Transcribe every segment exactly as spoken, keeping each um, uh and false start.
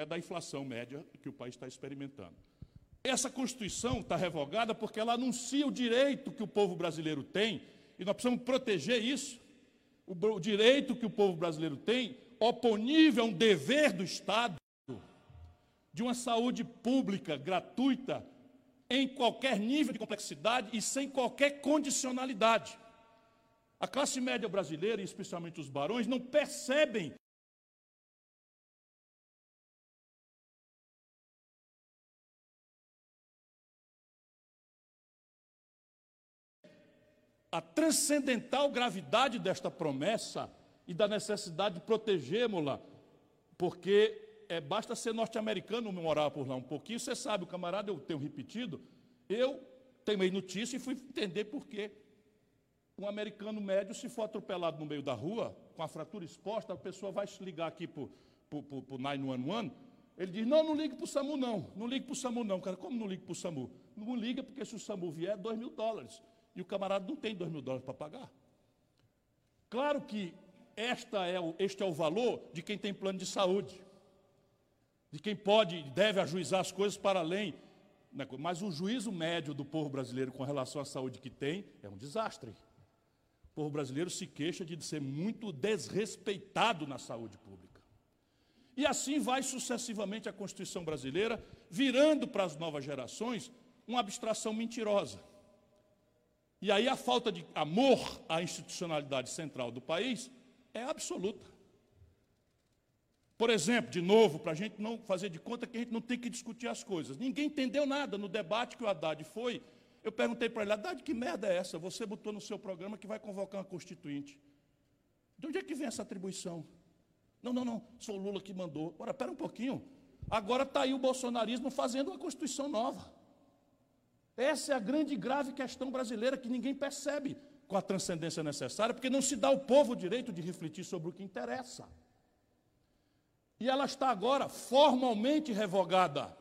é da inflação média que o país está experimentando. Essa Constituição está revogada porque ela anuncia o direito que o povo brasileiro tem, e nós precisamos proteger isso, o direito que o povo brasileiro tem, oponível a um dever do Estado de uma saúde pública gratuita em qualquer nível de complexidade e sem qualquer condicionalidade. A classe média brasileira, e especialmente os barões, não percebem a transcendental gravidade desta promessa e da necessidade de protegê-la, porque é, basta ser norte-americano, morar por lá um pouquinho, você sabe, o camarada, eu tenho repetido, eu tomei notícia e fui entender por quê. Um americano médio, se for atropelado no meio da rua, com a fratura exposta, a pessoa vai se ligar aqui para o nove um um, ele diz, não, não ligue para o SAMU não, não ligue para o SAMU não, cara, como não ligue para o SAMU? Não liga, porque se o SAMU vier, é dois mil dólares. E o camarada não tem dois mil dólares para pagar. Claro que esta é o, este é o valor de quem tem plano de saúde, de quem pode e deve ajuizar as coisas para além. Mas o juízo médio do povo brasileiro com relação à saúde que tem é um desastre. O povo brasileiro se queixa de ser muito desrespeitado na saúde pública. E assim vai sucessivamente a Constituição brasileira, virando para as novas gerações uma abstração mentirosa. E aí a falta de amor à institucionalidade central do país é absoluta. Por exemplo, de novo, para a gente não fazer de conta que a gente não tem que discutir as coisas. Ninguém entendeu nada. No debate que o Haddad foi, eu perguntei para ele, Haddad, que merda é essa? Você botou no seu programa que vai convocar uma constituinte. De onde é que vem essa atribuição? Não, não, não, sou o Lula que mandou. Ora, espera um pouquinho. Agora está aí o bolsonarismo fazendo uma Constituição nova. Essa é a grande e grave questão brasileira que ninguém percebe com a transcendência necessária, porque não se dá ao povo o direito de refletir sobre o que interessa. E ela está agora formalmente revogada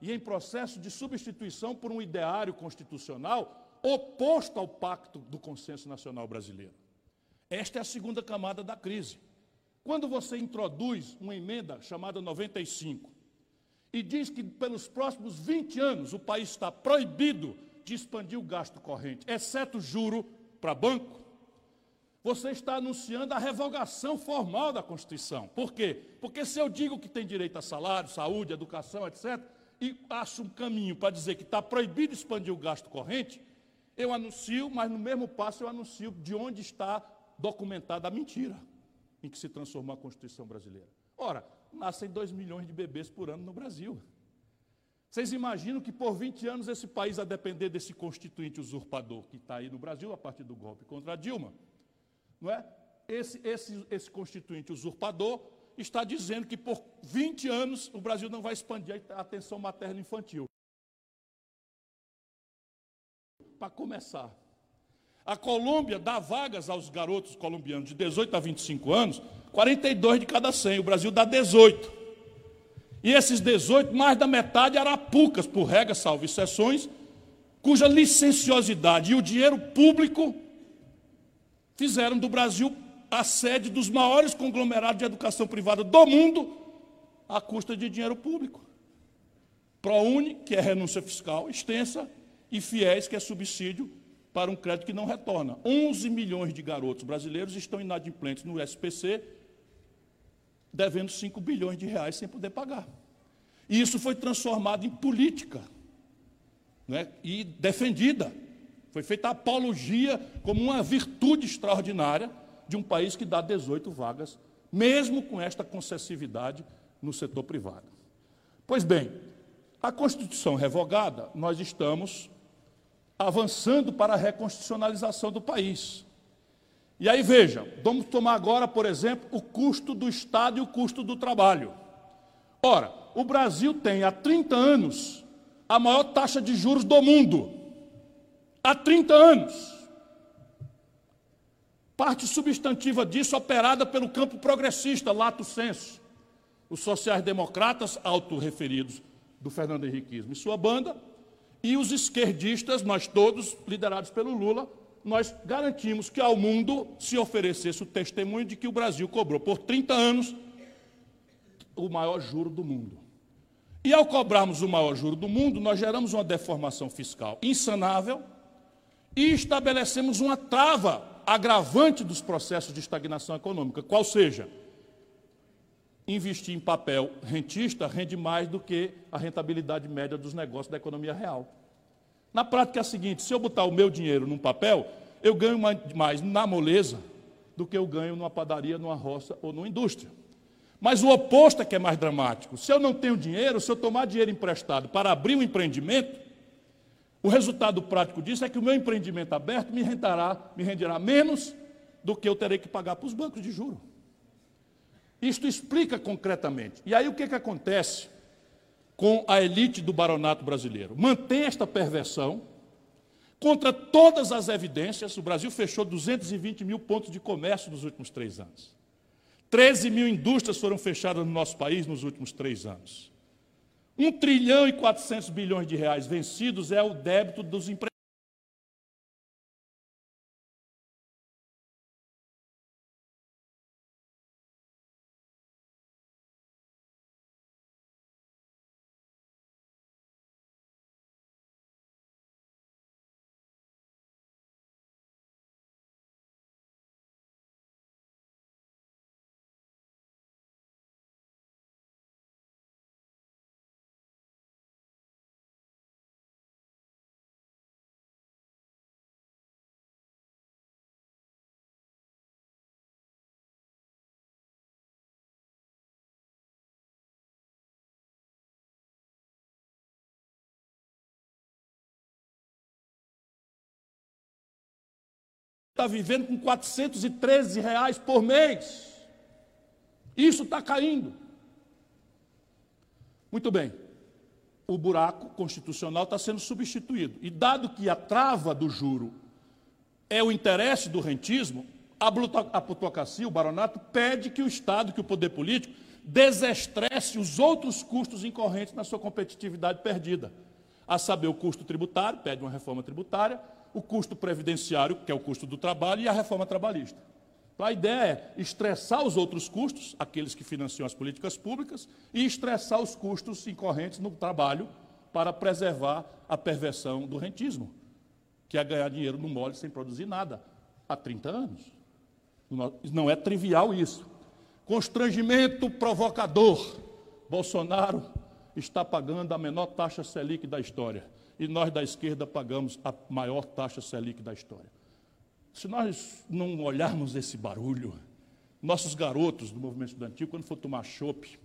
e em processo de substituição por um ideário constitucional oposto ao Pacto do Consenso Nacional Brasileiro. Esta é a segunda camada da crise. Quando você introduz uma emenda chamada noventa e cinco, e diz que pelos próximos vinte anos o país está proibido de expandir o gasto corrente, exceto juro para banco, você está anunciando a revogação formal da Constituição. Por quê? Porque se eu digo que tem direito a salário, saúde, educação, etcétera, e acho um caminho para dizer que está proibido expandir o gasto corrente, eu anuncio, mas no mesmo passo eu anuncio de onde está documentada a mentira em que se transformou a Constituição brasileira. Ora, nascem dois milhões de bebês por ano no Brasil. Vocês imaginam que por vinte anos esse país, a depender desse constituinte usurpador que está aí no Brasil, a partir do golpe contra a Dilma, não é? Esse, esse, esse constituinte usurpador está dizendo que por vinte anos o Brasil não vai expandir a atenção materna infantil. Para começar, a Colômbia dá vagas aos garotos colombianos de dezoito a vinte e cinco anos, quarenta e dois de cada cem, o Brasil dá dezoito. E esses dezoito, mais da metade, arapucas, por regra, salvo exceções, cuja licenciosidade e o dinheiro público fizeram do Brasil a sede dos maiores conglomerados de educação privada do mundo, à custa de dinheiro público. ProUni, que é renúncia fiscal extensa, e FIES, que é subsídio para um crédito que não retorna. onze milhões de garotos brasileiros estão inadimplentes no S P C, devendo cinco bilhões de reais sem poder pagar. E isso foi transformado em política, né? E defendida. Foi feita a apologia como uma virtude extraordinária de um país que dá dezoito vagas, mesmo com esta concessividade no setor privado. Pois bem, a Constituição revogada, nós estamos avançando para a reconstitucionalização do país. E aí, veja, vamos tomar agora, por exemplo, o custo do Estado e o custo do trabalho. Ora, o Brasil tem, há trinta anos, a maior taxa de juros do mundo. Há trinta anos. Parte substantiva disso operada pelo campo progressista, lato sensu. Os sociais-democratas, autorreferidos do Fernando Henriquismo e sua banda, e os esquerdistas, nós todos, liderados pelo Lula, nós garantimos que ao mundo se oferecesse o testemunho de que o Brasil cobrou por trinta anos o maior juro do mundo. E, ao cobrarmos o maior juro do mundo, nós geramos uma deformação fiscal insanável e estabelecemos uma trava agravante dos processos de estagnação econômica, qual seja, investir em papel rentista rende mais do que a rentabilidade média dos negócios da economia real. Na prática é a seguinte: se eu botar o meu dinheiro num papel, eu ganho mais na moleza do que eu ganho numa padaria, numa roça ou numa indústria. Mas o oposto é que é mais dramático. Se eu não tenho dinheiro, se eu tomar dinheiro emprestado para abrir um empreendimento, o resultado prático disso é que o meu empreendimento aberto me renderá, me renderá menos do que eu terei que pagar para os bancos de juros. Isto explica concretamente. E aí o que que acontece com a elite do baronato brasileiro? Mantém esta perversão contra todas as evidências. O Brasil fechou duzentos e vinte mil pontos de comércio nos últimos três anos. treze mil indústrias foram fechadas no nosso país nos últimos três anos. um trilhão e quatrocentos bilhões de reais vencidos é o débito dos empresários. Está vivendo com quatrocentos e treze reais por mês. Isso está caindo. Muito bem. O buraco constitucional está sendo substituído. E dado que a trava do juro é o interesse do rentismo, a plutocracia, o baronato, pede que o Estado, que o poder político, desestresse os outros custos incorrentes na sua competitividade perdida. A saber, o custo tributário, pede uma reforma tributária, o custo previdenciário, que é o custo do trabalho, e a reforma trabalhista. Então, a ideia é estressar os outros custos, aqueles que financiam as políticas públicas, e estressar os custos incorrentes no trabalho para preservar a perversão do rentismo, que é ganhar dinheiro no mole sem produzir nada, há trinta anos. Não é trivial isso. Constrangimento provocador. Bolsonaro está pagando a menor taxa Selic da história. E nós da esquerda pagamos a maior taxa Selic da história. Se nós não olharmos esse barulho, nossos garotos do movimento estudantil, quando for tomar chope,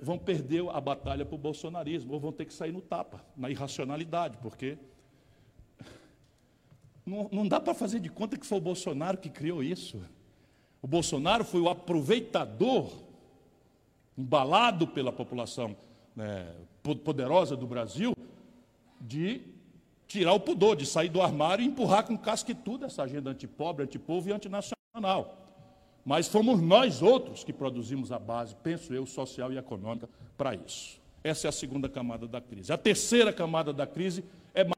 vão perder a batalha para o bolsonarismo, ou vão ter que sair no tapa, na irracionalidade, porque não, não dá para fazer de conta que foi o Bolsonaro que criou isso. O Bolsonaro foi o aproveitador, embalado pela população, né, poderosa do Brasil, de tirar o pudor, de sair do armário e empurrar com casquetudo essa agenda antipobre, antipovo e antinacional. Mas fomos nós outros que produzimos a base, penso eu, social e econômica para isso. Essa é a segunda camada da crise. A terceira camada da crise é mais...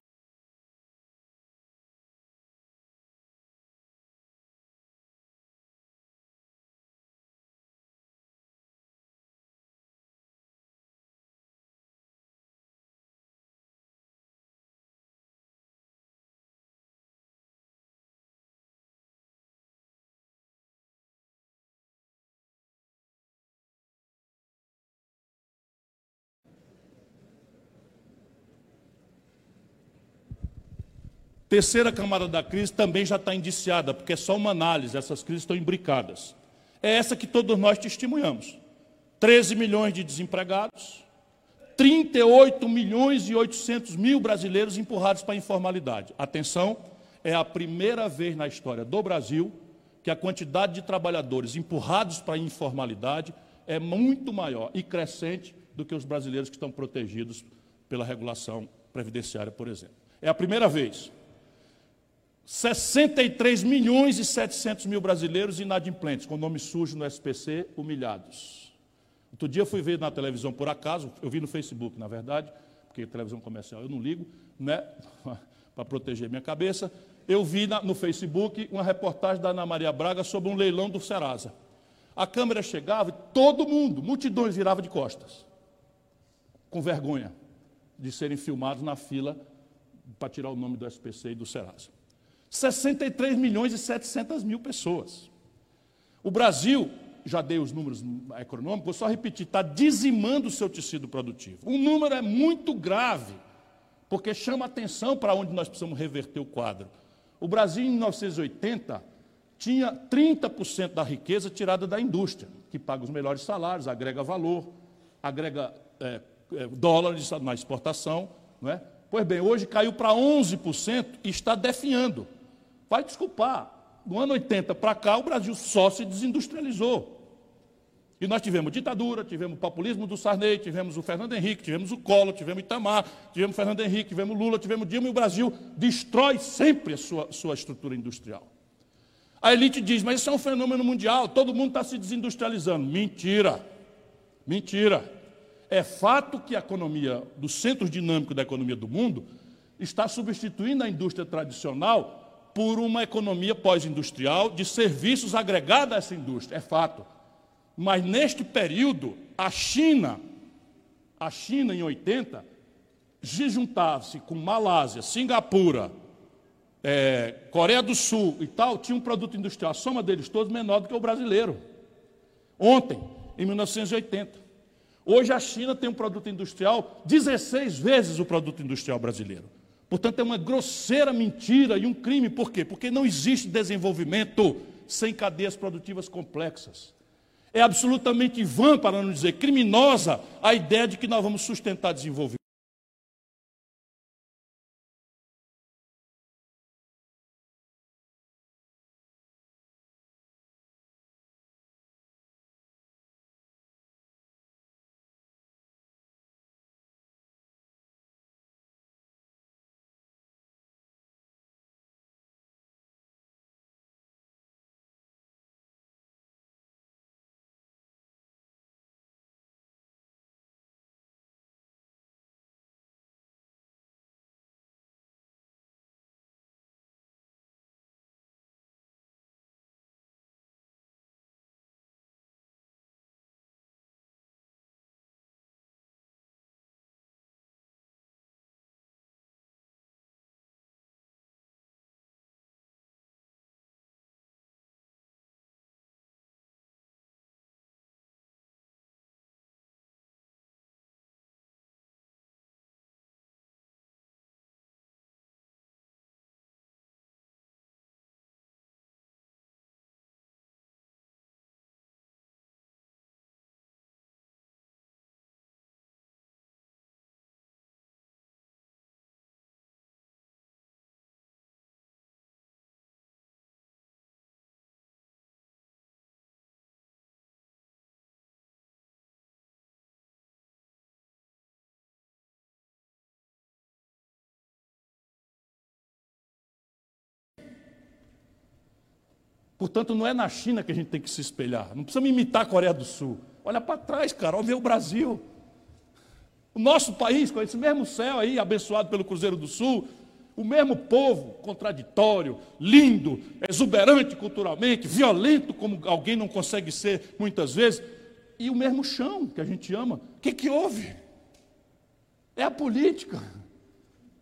Terceira camada da crise também já está indiciada, porque é só uma análise, essas crises estão imbricadas. É essa que todos nós testemunhamos. treze milhões de desempregados, trinta e oito milhões e oitocentos mil brasileiros empurrados para a informalidade. Atenção, é a primeira vez na história do Brasil que a quantidade de trabalhadores empurrados para a informalidade é muito maior e crescente do que os brasileiros que estão protegidos pela regulação previdenciária, por exemplo. É a primeira vez. sessenta e três milhões e setecentos mil brasileiros inadimplentes, com o nome sujo no S P C, humilhados. Outro dia eu fui ver na televisão, por acaso, eu vi no Facebook, na verdade, porque televisão comercial eu não ligo, né, para proteger minha cabeça, eu vi na, no Facebook uma reportagem da Ana Maria Braga sobre um leilão do Serasa. A câmera chegava e todo mundo, multidões, virava de costas, com vergonha de serem filmados na fila para tirar o nome do S P C e do Serasa. sessenta e três milhões e setecentas mil pessoas. O Brasil, já dei os números econômicos, vou só repetir, está dizimando o seu tecido produtivo. O número é muito grave, porque chama atenção para onde nós precisamos reverter o quadro. O Brasil, em mil novecentos e oitenta, tinha trinta por cento da riqueza tirada da indústria, que paga os melhores salários, agrega valor, agrega é, é, dólares na exportação, não é? Pois bem, hoje caiu para onze por cento e está definhando. Vai desculpar, do ano oitenta para cá o Brasil só se desindustrializou. E nós tivemos ditadura, tivemos o populismo do Sarney, tivemos o Fernando Henrique, tivemos o Collor, tivemos o Itamar, tivemos o Fernando Henrique, tivemos o Lula, tivemos o Dilma, e o Brasil destrói sempre a sua, sua estrutura industrial. A elite diz, mas isso é um fenômeno mundial, todo mundo está se desindustrializando. Mentira, mentira. É fato que a economia, do centro dinâmico da economia do mundo, está substituindo a indústria tradicional por uma economia pós-industrial de serviços agregados a essa indústria, é fato. Mas neste período, a China, a China em oitenta, se juntava-se com Malásia, Singapura, é, Coreia do Sul e tal, tinha um produto industrial, a soma deles todos menor do que o brasileiro. Ontem, em mil novecentos e oitenta. Hoje a China tem um produto industrial dezesseis vezes o produto industrial brasileiro. Portanto, é uma grosseira mentira e um crime. Por quê? Porque não existe desenvolvimento sem cadeias produtivas complexas. É absolutamente vã, para não dizer criminosa, a ideia de que nós vamos sustentar desenvolvimento. Portanto, não é na China que a gente tem que se espelhar. Não precisamos imitar a Coreia do Sul. Olha para trás, cara, olha o Brasil. O nosso país, com esse mesmo céu aí, abençoado pelo Cruzeiro do Sul, o mesmo povo contraditório, lindo, exuberante culturalmente, violento como alguém não consegue ser muitas vezes, e o mesmo chão que a gente ama. O que que houve? É a política.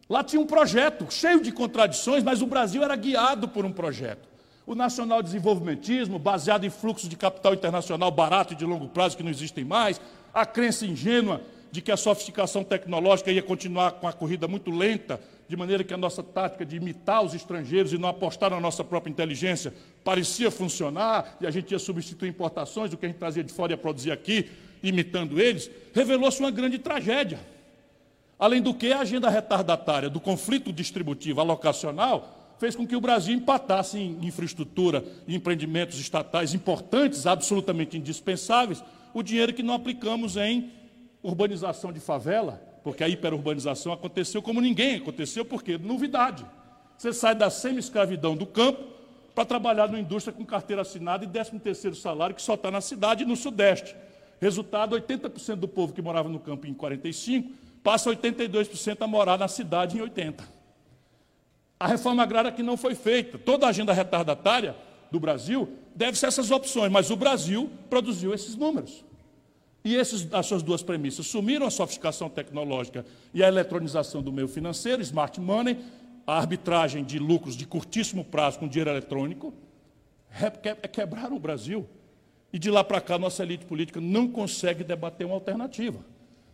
Lá tinha um projeto cheio de contradições, mas o Brasil era guiado por um projeto. O nacional desenvolvimentismo, baseado em fluxos de capital internacional barato e de longo prazo que não existem mais, a crença ingênua de que a sofisticação tecnológica ia continuar com a corrida muito lenta, de maneira que a nossa tática de imitar os estrangeiros e não apostar na nossa própria inteligência parecia funcionar, e a gente ia substituir importações, o que a gente trazia de fora ia produzir aqui, imitando eles, revelou-se uma grande tragédia. Além do que, a agenda retardatária do conflito distributivo alocacional fez com que o Brasil empatasse em infraestrutura e empreendimentos estatais importantes, absolutamente indispensáveis, o dinheiro que não aplicamos em urbanização de favela, porque a hiperurbanização aconteceu como ninguém aconteceu, porque novidade. Você sai da semi-escravidão do campo para trabalhar numa indústria com carteira assinada e décimo terceiro salário que só está na cidade e no Sudeste. Resultado, oitenta por cento do povo que morava no campo em quarenta e cinco passa oitenta e dois por cento a morar na cidade em oitenta por cento. A reforma agrária que não foi feita, toda a agenda retardatária do Brasil devem ser essas opções, mas o Brasil produziu esses números. E esses, as suas duas premissas sumiram, a sofisticação tecnológica e a eletronização do meio financeiro, smart money, a arbitragem de lucros de curtíssimo prazo com dinheiro eletrônico, quebraram o Brasil. E de lá para cá, nossa elite política não consegue debater uma alternativa.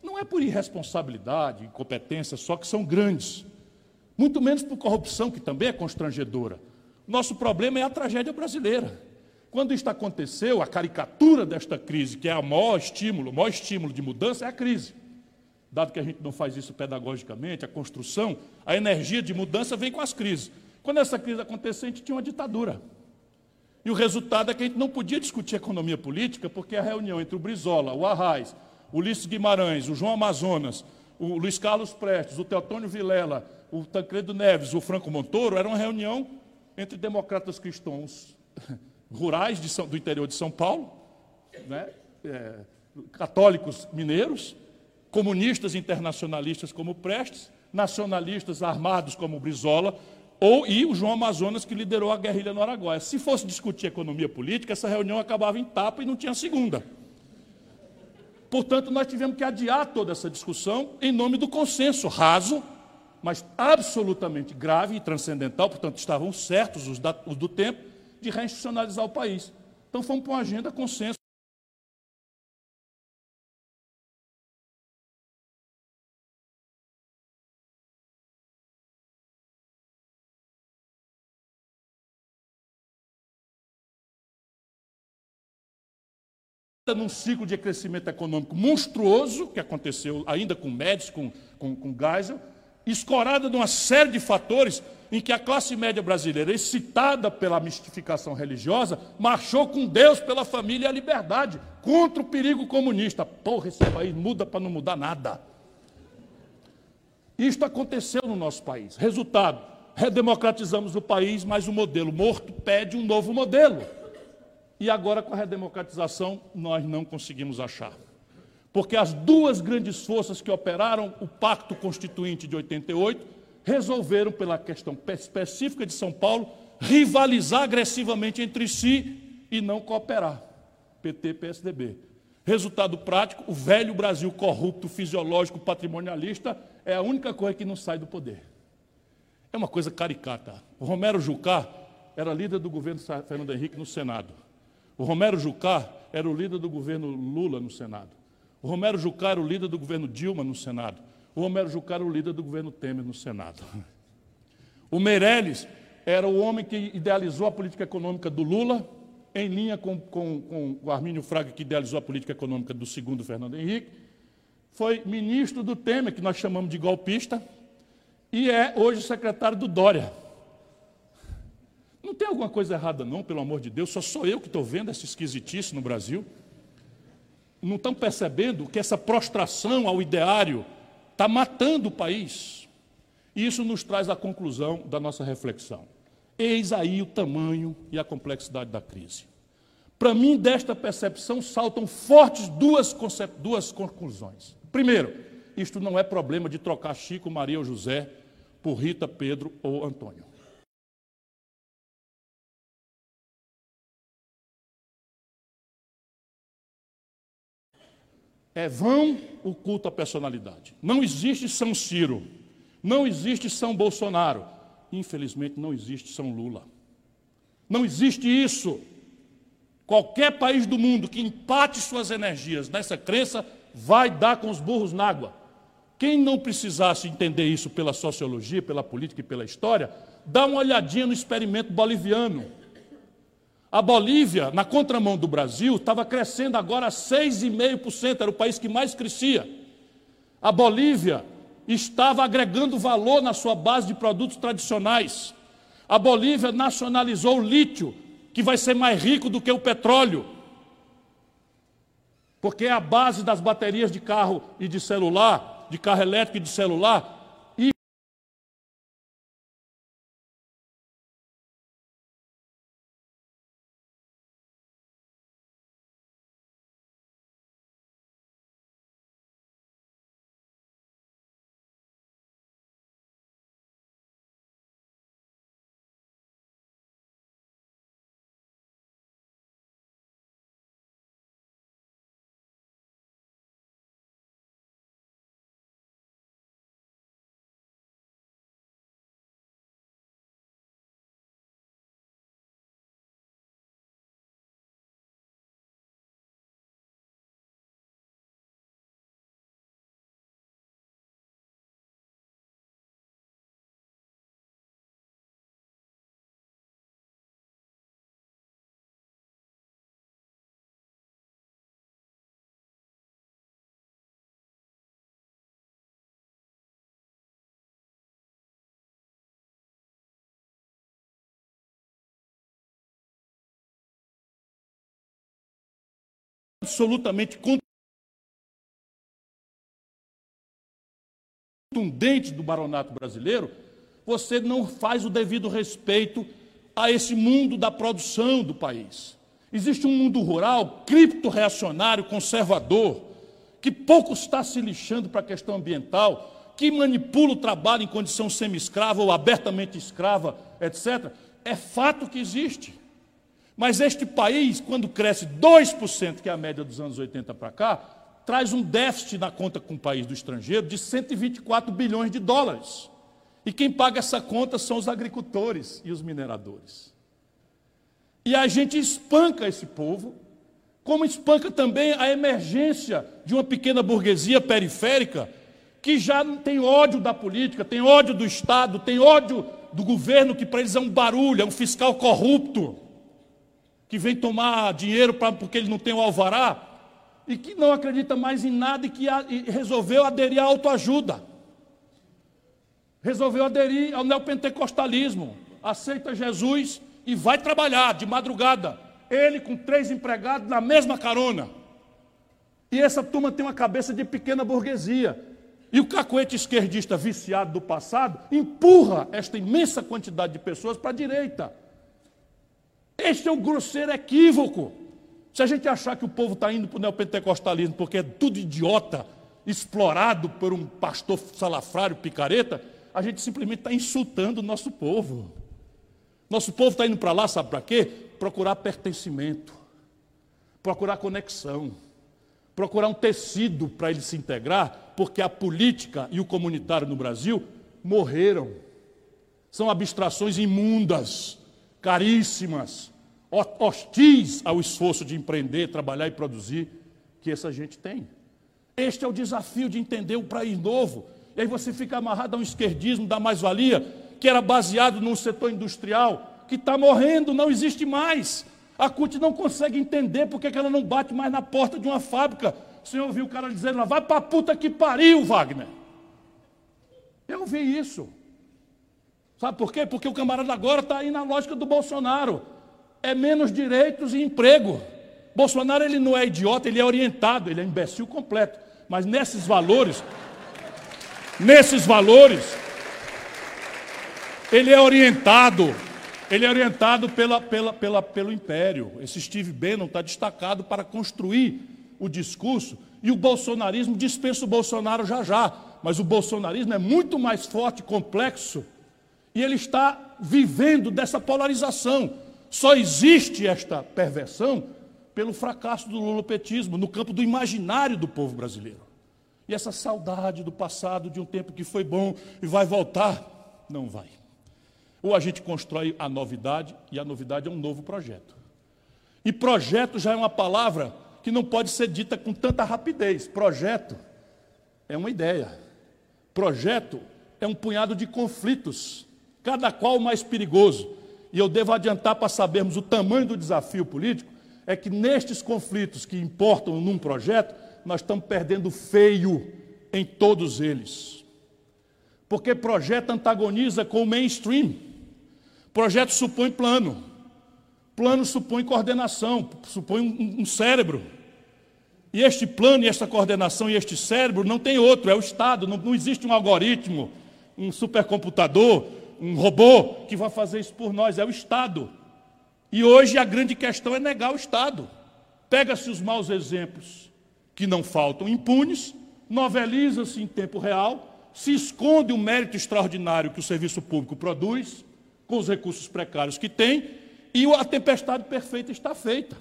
Não é por irresponsabilidade, incompetência só, que são grandes. Muito menos por corrupção, que também é constrangedora. Nosso problema é a tragédia brasileira. Quando isto aconteceu, a caricatura desta crise, que é o maior estímulo, o maior estímulo de mudança, é a crise. Dado que a gente não faz isso pedagogicamente, a construção, a energia de mudança vem com as crises. Quando essa crise aconteceu, a gente tinha uma ditadura. E o resultado é que a gente não podia discutir economia política, porque a reunião entre o Brizola, o Arraes, o Ulisses Guimarães, o João Amazonas, o Luiz Carlos Prestes, o Teotônio Vilela, o Tancredo Neves, o Franco Montoro, era uma reunião entre democratas cristãos rurais de São, do interior de São Paulo, né? é, católicos mineiros, comunistas internacionalistas como Prestes, nacionalistas armados como Brizola, ou e o João Amazonas, que liderou a guerrilha no Araguaia. Se fosse discutir economia política, essa reunião acabava em tapa e não tinha segunda. Portanto, nós tivemos que adiar toda essa discussão em nome do consenso raso, mas absolutamente grave e transcendental, portanto, estavam certos os, da, os do tempo, de reinstitucionalizar o país. Então, fomos para uma agenda consenso. Num ciclo de crescimento econômico monstruoso, que aconteceu ainda com Médici, com, com, com Geisel, escorada de uma série de fatores em que a classe média brasileira, excitada pela mistificação religiosa, marchou com Deus, pela família e a liberdade, contra o perigo comunista. Porra, esse país muda para não mudar nada. Isto aconteceu no nosso país. Resultado, redemocratizamos o país, mas o modelo morto pede um novo modelo. E agora, com a redemocratização, nós não conseguimos achar. Porque as duas grandes forças que operaram o Pacto Constituinte de oitenta e oito resolveram, pela questão específica de São Paulo, rivalizar agressivamente entre si e não cooperar. P T e P S D B. Resultado prático, o velho Brasil corrupto, fisiológico, patrimonialista, é a única coisa que não sai do poder. É uma coisa caricata. O Romero Jucá era líder do governo Fernando Henrique no Senado. O Romero Jucá era o líder do governo Lula no Senado. O Romero Jucá era o líder do governo Dilma no Senado. O Romero Jucá era o líder do governo Temer no Senado. O Meirelles era o homem que idealizou a política econômica do Lula, em linha com, com, com o Armínio Fraga, que idealizou a política econômica do segundo Fernando Henrique. Foi ministro do Temer, que nós chamamos de golpista, e é hoje secretário do Dória. Não tem alguma coisa errada não, pelo amor de Deus, só sou eu que estou vendo essa esquisitice no Brasil. Não estão percebendo que essa prostração ao ideário está matando o país. E isso nos traz à conclusão da nossa reflexão. Eis aí o tamanho e a complexidade da crise. Para mim, desta percepção, saltam fortes duas, concep... duas conclusões. Primeiro, isto não é problema de trocar Chico, Maria ou José por Rita, Pedro ou Antônio. É vão o culto à personalidade. Não existe São Ciro, não existe São Bolsonaro, infelizmente não existe São Lula. Não existe isso. Qualquer país do mundo que empate suas energias nessa crença vai dar com os burros na água. Quem não precisasse entender isso pela sociologia, pela política e pela história, dá uma olhadinha no experimento boliviano. A Bolívia, na contramão do Brasil, estava crescendo agora a seis vírgula cinco por cento, era o país que mais crescia. A Bolívia estava agregando valor na sua base de produtos tradicionais. A Bolívia nacionalizou o lítio, que vai ser mais rico do que o petróleo, porque é a base das baterias de carro e de celular, de carro elétrico e de celular. absolutamente contundente do baronato brasileiro, você não faz o devido respeito a esse mundo da produção do país. Existe um mundo rural, cripto-reacionário, conservador, que pouco está se lixando para a questão ambiental, que manipula o trabalho em condição semi-escrava ou abertamente escrava, etcétera. É fato que existe. Mas este país, quando cresce dois por cento, que é a média dos anos oitenta para cá, traz um déficit na conta com o país do estrangeiro de cento e vinte e quatro bilhões de dólares. E quem paga essa conta são os agricultores e os mineradores. E a gente espanca esse povo, como espanca também a emergência de uma pequena burguesia periférica que já tem ódio da política, tem ódio do Estado, tem ódio do governo, que para eles é um barulho, é um fiscal corrupto, que vem tomar dinheiro pra, porque ele não tem o alvará, e que não acredita mais em nada e que a, e resolveu aderir à autoajuda. Resolveu aderir ao neopentecostalismo. Aceita Jesus e vai trabalhar de madrugada. Ele com três empregados na mesma carona. E essa turma tem uma cabeça de pequena burguesia. E o cacoete esquerdista viciado do passado empurra esta imensa quantidade de pessoas para a direita. Este é um grosseiro equívoco. Se a gente achar que o povo está indo para o neopentecostalismo porque é tudo idiota, explorado por um pastor salafrário picareta, a gente simplesmente está insultando o nosso povo. Nosso povo está indo para lá, sabe para quê? Procurar pertencimento, procurar conexão, procurar um tecido para ele se integrar, porque a política e o comunitário no Brasil morreram. São abstrações imundas, caríssimas, hostis ao esforço de empreender, trabalhar e produzir que essa gente tem. Este é o desafio de entender o país novo. E aí você fica amarrado a um esquerdismo da mais-valia, que era baseado num setor industrial, que está morrendo, não existe mais. A CUT não consegue entender porque que ela não bate mais na porta de uma fábrica. O senhor ouviu o cara dizendo lá, vai para a puta que pariu, Wagner. Eu ouvi isso. Sabe por quê? Porque o camarada agora está aí na lógica do Bolsonaro. É menos direitos e emprego. Bolsonaro, ele não é idiota, ele é orientado, ele é imbecil completo. Mas nesses valores, nesses valores, ele é orientado, ele é orientado pela, pela, pela, pelo império. Esse Steve Bannon está destacado para construir o discurso e o bolsonarismo dispensa o Bolsonaro já já. Mas o bolsonarismo é muito mais forte e complexo. E ele está vivendo dessa polarização. Só existe esta perversão pelo fracasso do lulopetismo no campo do imaginário do povo brasileiro. E essa saudade do passado, de um tempo que foi bom e vai voltar, não vai. Ou a gente constrói a novidade, e a novidade é um novo projeto. E projeto já é uma palavra que não pode ser dita com tanta rapidez. Projeto é uma ideia. Projeto é um punhado de conflitos, cada qual mais perigoso. E eu devo adiantar para sabermos o tamanho do desafio político, é que nestes conflitos que importam num projeto, nós estamos perdendo feio em todos eles. Porque projeto antagoniza com o mainstream. Projeto supõe plano. Plano supõe coordenação, supõe um, um cérebro. E este plano, e esta coordenação, e este cérebro não tem outro, é o Estado. Não, não existe um algoritmo, um supercomputador, um robô que vai fazer isso por nós, é o Estado. E hoje a grande questão é negar o Estado. Pega-se os maus exemplos que não faltam impunes, noveliza-se em tempo real, se esconde o mérito extraordinário que o serviço público produz, com os recursos precários que tem, e a tempestade perfeita está feita.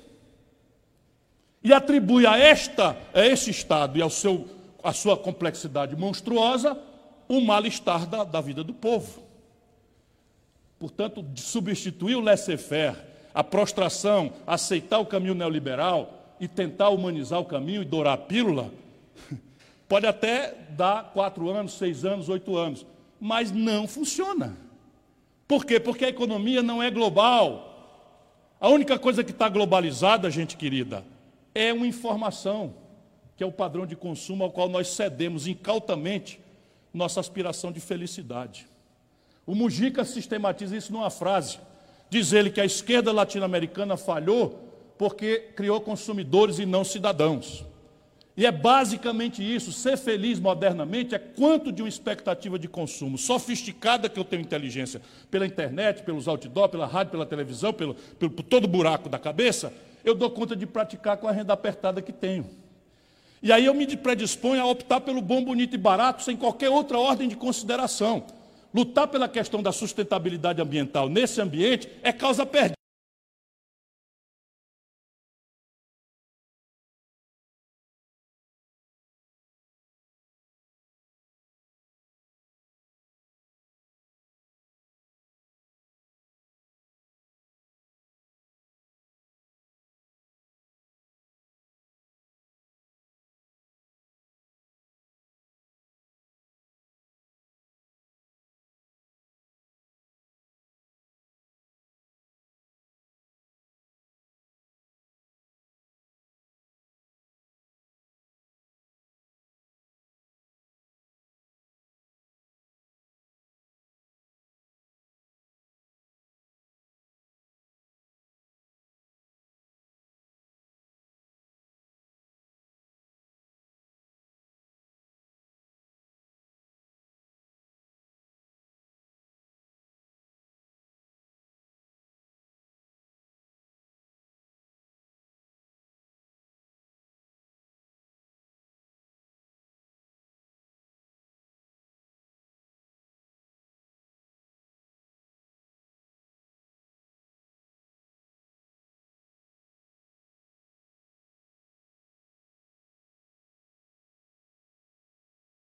E atribui a esta, a este Estado e ao seu, a sua complexidade monstruosa, o mal-estar da, da vida do povo. Portanto, substituir o laissez-faire, a prostração, aceitar o caminho neoliberal e tentar humanizar o caminho e dourar a pílula, pode até dar quatro anos, seis anos, oito anos, mas não funciona. Por quê? Porque a economia não é global. A única coisa que está globalizada, gente querida, é uma informação, que é o padrão de consumo ao qual nós cedemos incautamente nossa aspiração de felicidade. O Mujica sistematiza isso numa frase. Diz ele que a esquerda latino-americana falhou porque criou consumidores e não cidadãos. E é basicamente isso. Ser feliz modernamente é quanto de uma expectativa de consumo sofisticada que eu tenho inteligência pela internet, pelos outdoor, pela rádio, pela televisão, pelo, pelo por todo buraco da cabeça, eu dou conta de praticar com a renda apertada que tenho. E aí eu me predisponho a optar pelo bom, bonito e barato sem qualquer outra ordem de consideração. Lutar pela questão da sustentabilidade ambiental nesse ambiente é causa perdida.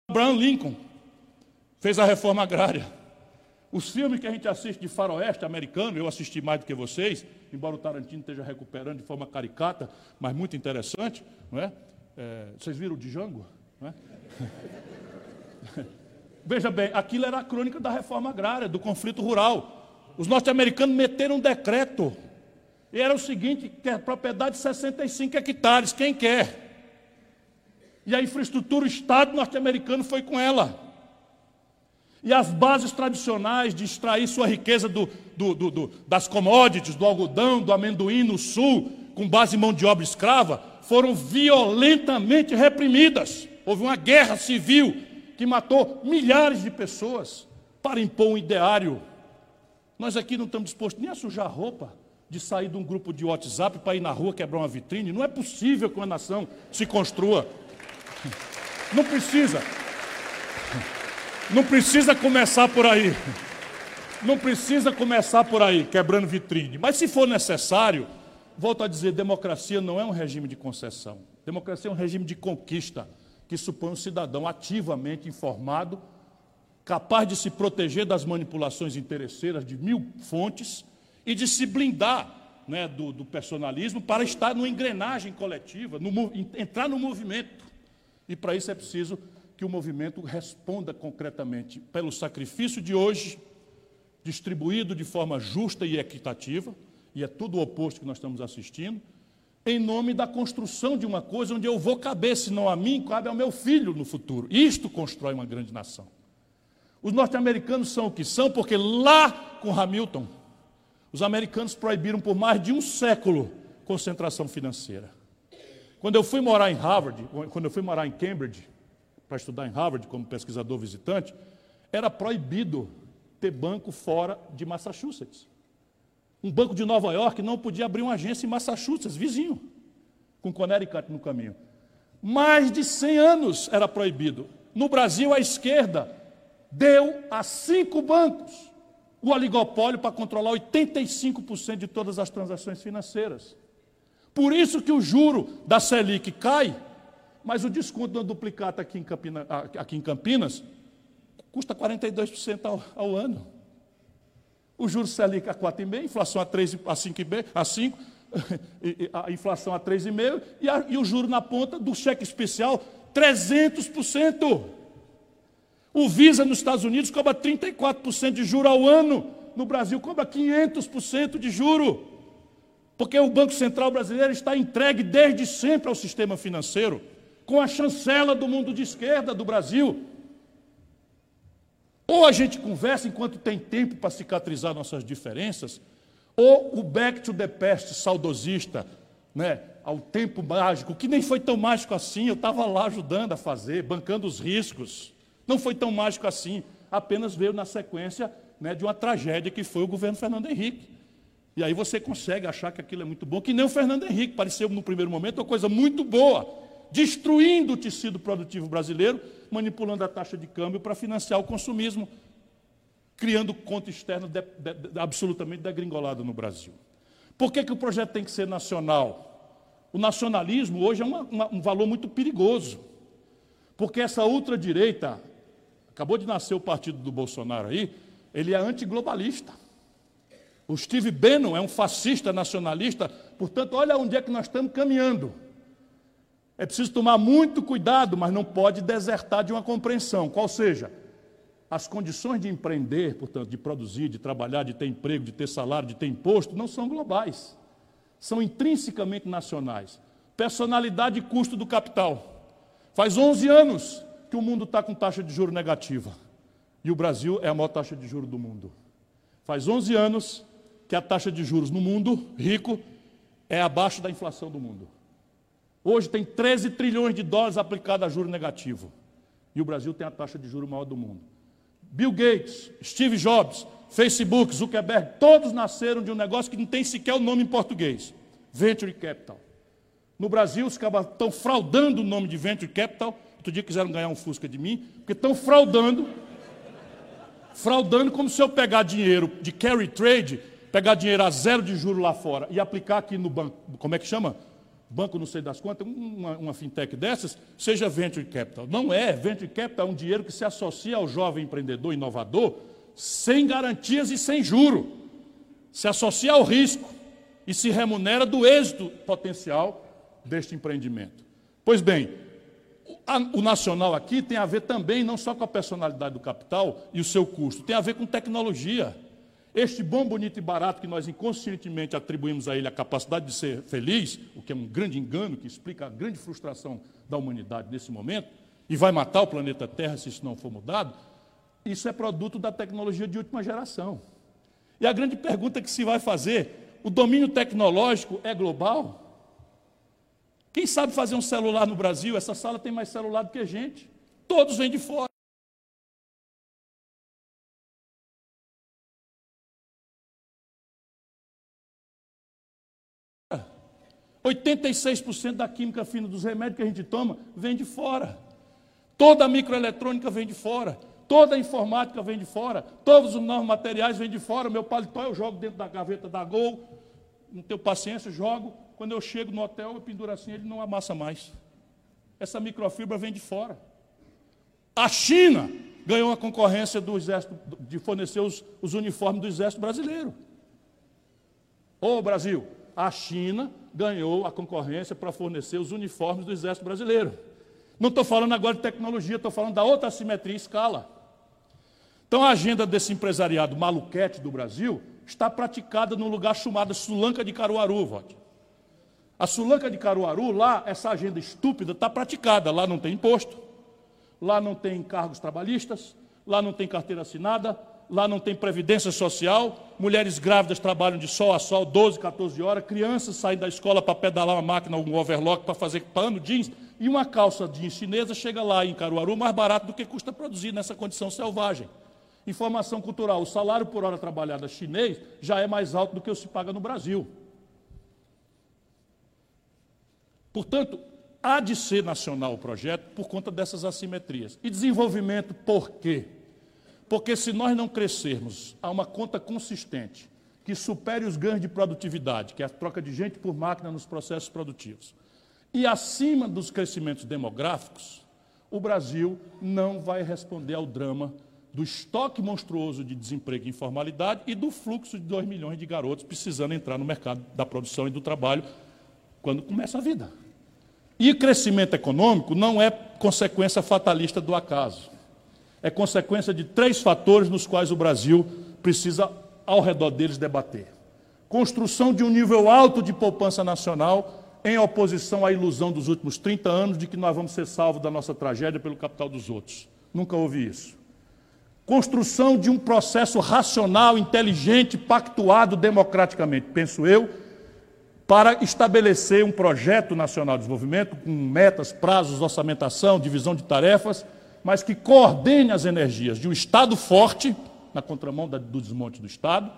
Abraham Lincoln fez a reforma agrária. Os filmes que a gente assiste de faroeste americano, eu assisti mais do que vocês, embora o Tarantino esteja recuperando de forma caricata, mas muito interessante, não é? É, vocês viram o Django? Não é? Veja bem, aquilo era a crônica da reforma agrária, do conflito rural. Os norte-americanos meteram um decreto, e era o seguinte, que a propriedade de sessenta e cinco hectares, quem quer? E a infraestrutura, o Estado norte-americano foi com ela. E as bases tradicionais de extrair sua riqueza do, do, do, do, das commodities, do algodão, do amendoim no sul, com base em mão de obra escrava, foram violentamente reprimidas. Houve uma guerra civil que matou milhares de pessoas para impor um ideário. Nós aqui não estamos dispostos nem a sujar a roupa de sair de um grupo de WhatsApp para ir na rua quebrar uma vitrine. Não é possível que uma nação se construa. Não precisa, não precisa começar por aí, não precisa começar por aí, quebrando vitrine. Mas se for necessário, volto a dizer, democracia não é um regime de concessão. Democracia é um regime de conquista, que supõe um cidadão ativamente informado, capaz de se proteger das manipulações interesseiras de mil fontes e de se blindar, né, do, do personalismo para estar numa engrenagem coletiva, no, entrar no movimento. E para isso é preciso que o movimento responda concretamente pelo sacrifício de hoje, distribuído de forma justa e equitativa, e é tudo o oposto que nós estamos assistindo, em nome da construção de uma coisa onde eu vou caber, se não a mim, cabe ao meu filho no futuro. Isto constrói uma grande nação. Os norte-americanos são o que são porque lá com Hamilton, os americanos proibiram por mais de um século concentração financeira. Quando eu fui morar em Harvard, quando eu fui morar em Cambridge, para estudar em Harvard como pesquisador visitante, era proibido ter banco fora de Massachusetts. Um banco de Nova York não podia abrir uma agência em Massachusetts, vizinho, com Connecticut no caminho. Mais de cem anos era proibido. No Brasil, a esquerda deu a cinco bancos o oligopólio para controlar oitenta e cinco por cento de todas as transações financeiras. Por isso que o juro da Selic cai, mas o desconto da duplicata aqui em, Campina, aqui em Campinas custa quarenta e dois por cento ao, ao ano. O juro Selic a quatro vírgula cinco por cento, inflação a três, a cinco, a cinco, a inflação a três vírgula cinco por cento e, a, e o juro na ponta do cheque especial trezentos por cento. O Visa nos Estados Unidos cobra trinta e quatro por cento de juro ao ano, no Brasil cobra quinhentos por cento de juro. Porque o Banco Central brasileiro está entregue desde sempre ao sistema financeiro, com a chancela do mundo de esquerda do Brasil. Ou a gente conversa enquanto tem tempo para cicatrizar nossas diferenças, ou o back to the past saudosista né, ao tempo mágico, que nem foi tão mágico assim, eu estava lá ajudando a fazer, bancando os riscos. Não foi tão mágico assim, apenas veio na sequência, né, de uma tragédia que foi o governo Fernando Henrique. E aí você consegue achar que aquilo é muito bom, que nem o Fernando Henrique, pareceu no primeiro momento uma coisa muito boa, destruindo o tecido produtivo brasileiro, manipulando a taxa de câmbio para financiar o consumismo, criando conta externa de, de, de, absolutamente degringolada no Brasil. Por que que o projeto tem que ser nacional? O nacionalismo hoje é uma, uma, um valor muito perigoso, porque essa ultradireita, acabou de nascer o partido do Bolsonaro aí, ele é antiglobalista. O Steve Bannon é um fascista nacionalista, portanto, olha onde é que nós estamos caminhando. É preciso tomar muito cuidado, mas não pode desertar de uma compreensão, qual seja, as condições de empreender, portanto, de produzir, de trabalhar, de ter emprego, de ter salário, de ter imposto, não são globais, são intrinsecamente nacionais. Personalidade e custo do capital. Faz onze anos que o mundo está com taxa de juros negativa e o Brasil é a maior taxa de juros do mundo. Faz onze anos que a taxa de juros no mundo rico é abaixo da inflação do mundo. Hoje tem treze trilhões de dólares aplicados a juro negativo. E o Brasil tem a taxa de juros maior do mundo. Bill Gates, Steve Jobs, Facebook, Zuckerberg, todos nasceram de um negócio que não tem sequer o nome em português. Venture Capital. No Brasil, os cabas estão fraudando o nome de Venture Capital. Outro dia quiseram ganhar um Fusca de mim, porque estão fraudando. Fraudando como se eu pegar dinheiro de carry trade, pegar dinheiro a zero de juros lá fora e aplicar aqui no banco, como é que chama? Banco não sei das quantas, uma, uma fintech dessas, seja venture capital. Não é, venture capital é um dinheiro que se associa ao jovem empreendedor inovador sem garantias e sem juro. Se associa ao risco e se remunera do êxito potencial deste empreendimento. Pois bem, o nacional aqui tem a ver também não só com a personalidade do capital e o seu custo, tem a ver com tecnologia. Este bom, bonito e barato que nós inconscientemente atribuímos a ele a capacidade de ser feliz, o que é um grande engano, que explica a grande frustração da humanidade nesse momento, e vai matar o planeta Terra se isso não for mudado, isso é produto da tecnologia de última geração. E a grande pergunta que se vai fazer, o domínio tecnológico é global? Quem sabe fazer um celular no Brasil? Essa sala tem mais celular do que a gente. Todos vêm de fora. oitenta e seis por cento da química fina dos remédios que a gente toma vem de fora. Toda a microeletrônica vem de fora. Toda a informática vem de fora. Todos os novos materiais vêm de fora. Meu paletó eu jogo dentro da gaveta da Gol. Não tenho paciência, jogo. Quando eu chego no hotel, eu penduro assim, ele não amassa mais. Essa microfibra vem de fora. A China ganhou a concorrência do exército, de fornecer os, os uniformes do exército brasileiro. Ô, Brasil, a China ganhou a concorrência para fornecer os uniformes do Exército Brasileiro. Não estou falando agora de tecnologia, estou falando da outra assimetria e escala. Então, a agenda desse empresariado maluquete do Brasil está praticada num lugar chamado Sulanca de Caruaru, vote. A Sulanca de Caruaru, lá, essa agenda estúpida está praticada. Lá não tem imposto, lá não tem cargos trabalhistas, lá não tem carteira assinada, lá não tem previdência social, mulheres grávidas trabalham de sol a sol, doze, quatorze horas, crianças saem da escola para pedalar uma máquina, um overlock para fazer pano, jeans, e uma calça jeans chinesa chega lá em Caruaru mais barato do que custa produzir nessa condição selvagem. Informação cultural, o salário por hora trabalhada chinês já é mais alto do que o se paga no Brasil. Portanto, há de ser nacional o projeto por conta dessas assimetrias. E desenvolvimento por quê? Porque se nós não crescermos a uma conta consistente que supere os ganhos de produtividade, que é a troca de gente por máquina nos processos produtivos, e acima dos crescimentos demográficos, o Brasil não vai responder ao drama do estoque monstruoso de desemprego e informalidade e do fluxo de dois milhões de garotos precisando entrar no mercado da produção e do trabalho quando começa a vida. E crescimento econômico não é consequência fatalista do acaso. É consequência de três fatores nos quais o Brasil precisa, ao redor deles, debater. Construção de um nível alto de poupança nacional, em oposição à ilusão dos últimos trinta anos de que nós vamos ser salvos da nossa tragédia pelo capital dos outros. Nunca houve isso. Construção de um processo racional, inteligente, pactuado democraticamente, penso eu, para estabelecer um projeto nacional de desenvolvimento com metas, prazos, orçamentação, divisão de tarefas, mas que coordene as energias de um Estado forte, na contramão do desmonte do Estado,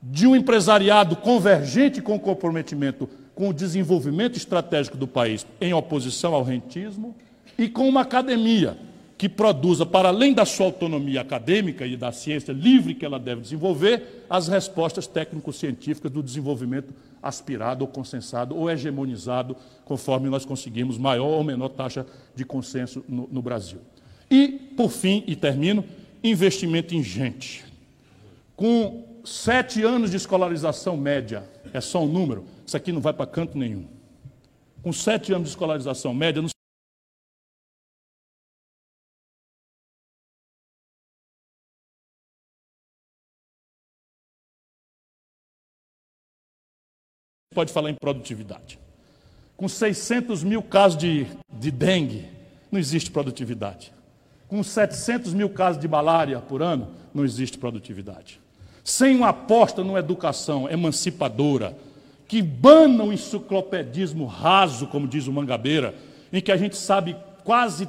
de um empresariado convergente com comprometimento com o desenvolvimento estratégico do país em oposição ao rentismo e com uma academia que produza, para além da sua autonomia acadêmica e da ciência livre que ela deve desenvolver, as respostas técnico-científicas do desenvolvimento aspirado ou consensado ou hegemonizado, conforme nós conseguimos maior ou menor taxa de consenso no, no Brasil. E, por fim, e termino, investimento em gente. Com sete anos de escolarização média, é só um número, isso aqui não vai para canto nenhum. Com sete anos de escolarização média, não se pode falar em produtividade. Com seiscentos mil casos de, de dengue, não existe produtividade. Com setecentos mil casos de malária por ano, não existe produtividade. Sem uma aposta numa educação emancipadora, que bana o enciclopedismo raso, como diz o Mangabeira, em que a gente sabe quase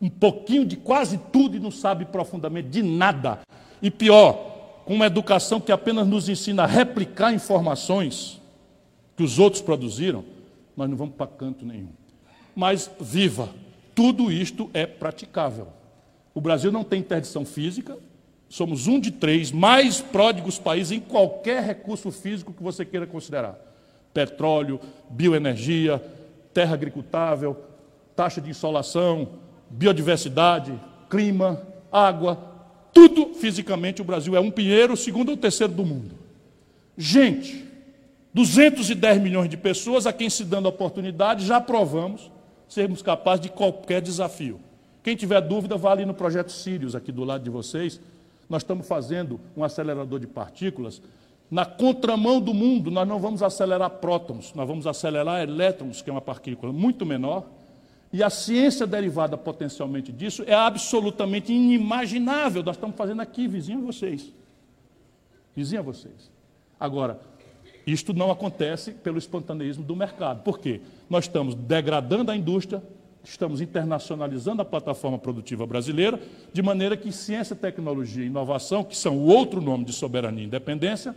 um pouquinho de quase tudo e não sabe profundamente de nada. E pior, com uma educação que apenas nos ensina a replicar informações que os outros produziram, nós não vamos para canto nenhum. Mas, viva, tudo isto é praticável. O Brasil não tem interdição física, somos um de três mais pródigos países em qualquer recurso físico que você queira considerar. Petróleo, bioenergia, terra agricultável, taxa de insolação, biodiversidade, clima, água, tudo fisicamente o Brasil é um pinheiro, segundo ou terceiro do mundo. Gente, duzentos e dez milhões de pessoas a quem se dando a oportunidade, já provamos sermos capazes de qualquer desafio. Quem tiver dúvida, vá ali no Projeto Sirius, aqui do lado de vocês. Nós estamos fazendo um acelerador de partículas. Na contramão do mundo, nós não vamos acelerar prótons, nós vamos acelerar elétrons, que é uma partícula muito menor. E a ciência derivada potencialmente disso é absolutamente inimaginável. Nós estamos fazendo aqui, vizinho a vocês. Vizinho a vocês. Agora, isto não acontece pelo espontaneísmo do mercado. Por quê? Nós estamos degradando a indústria, estamos internacionalizando a plataforma produtiva brasileira, de maneira que ciência, tecnologia e inovação, que são o outro nome de soberania e independência,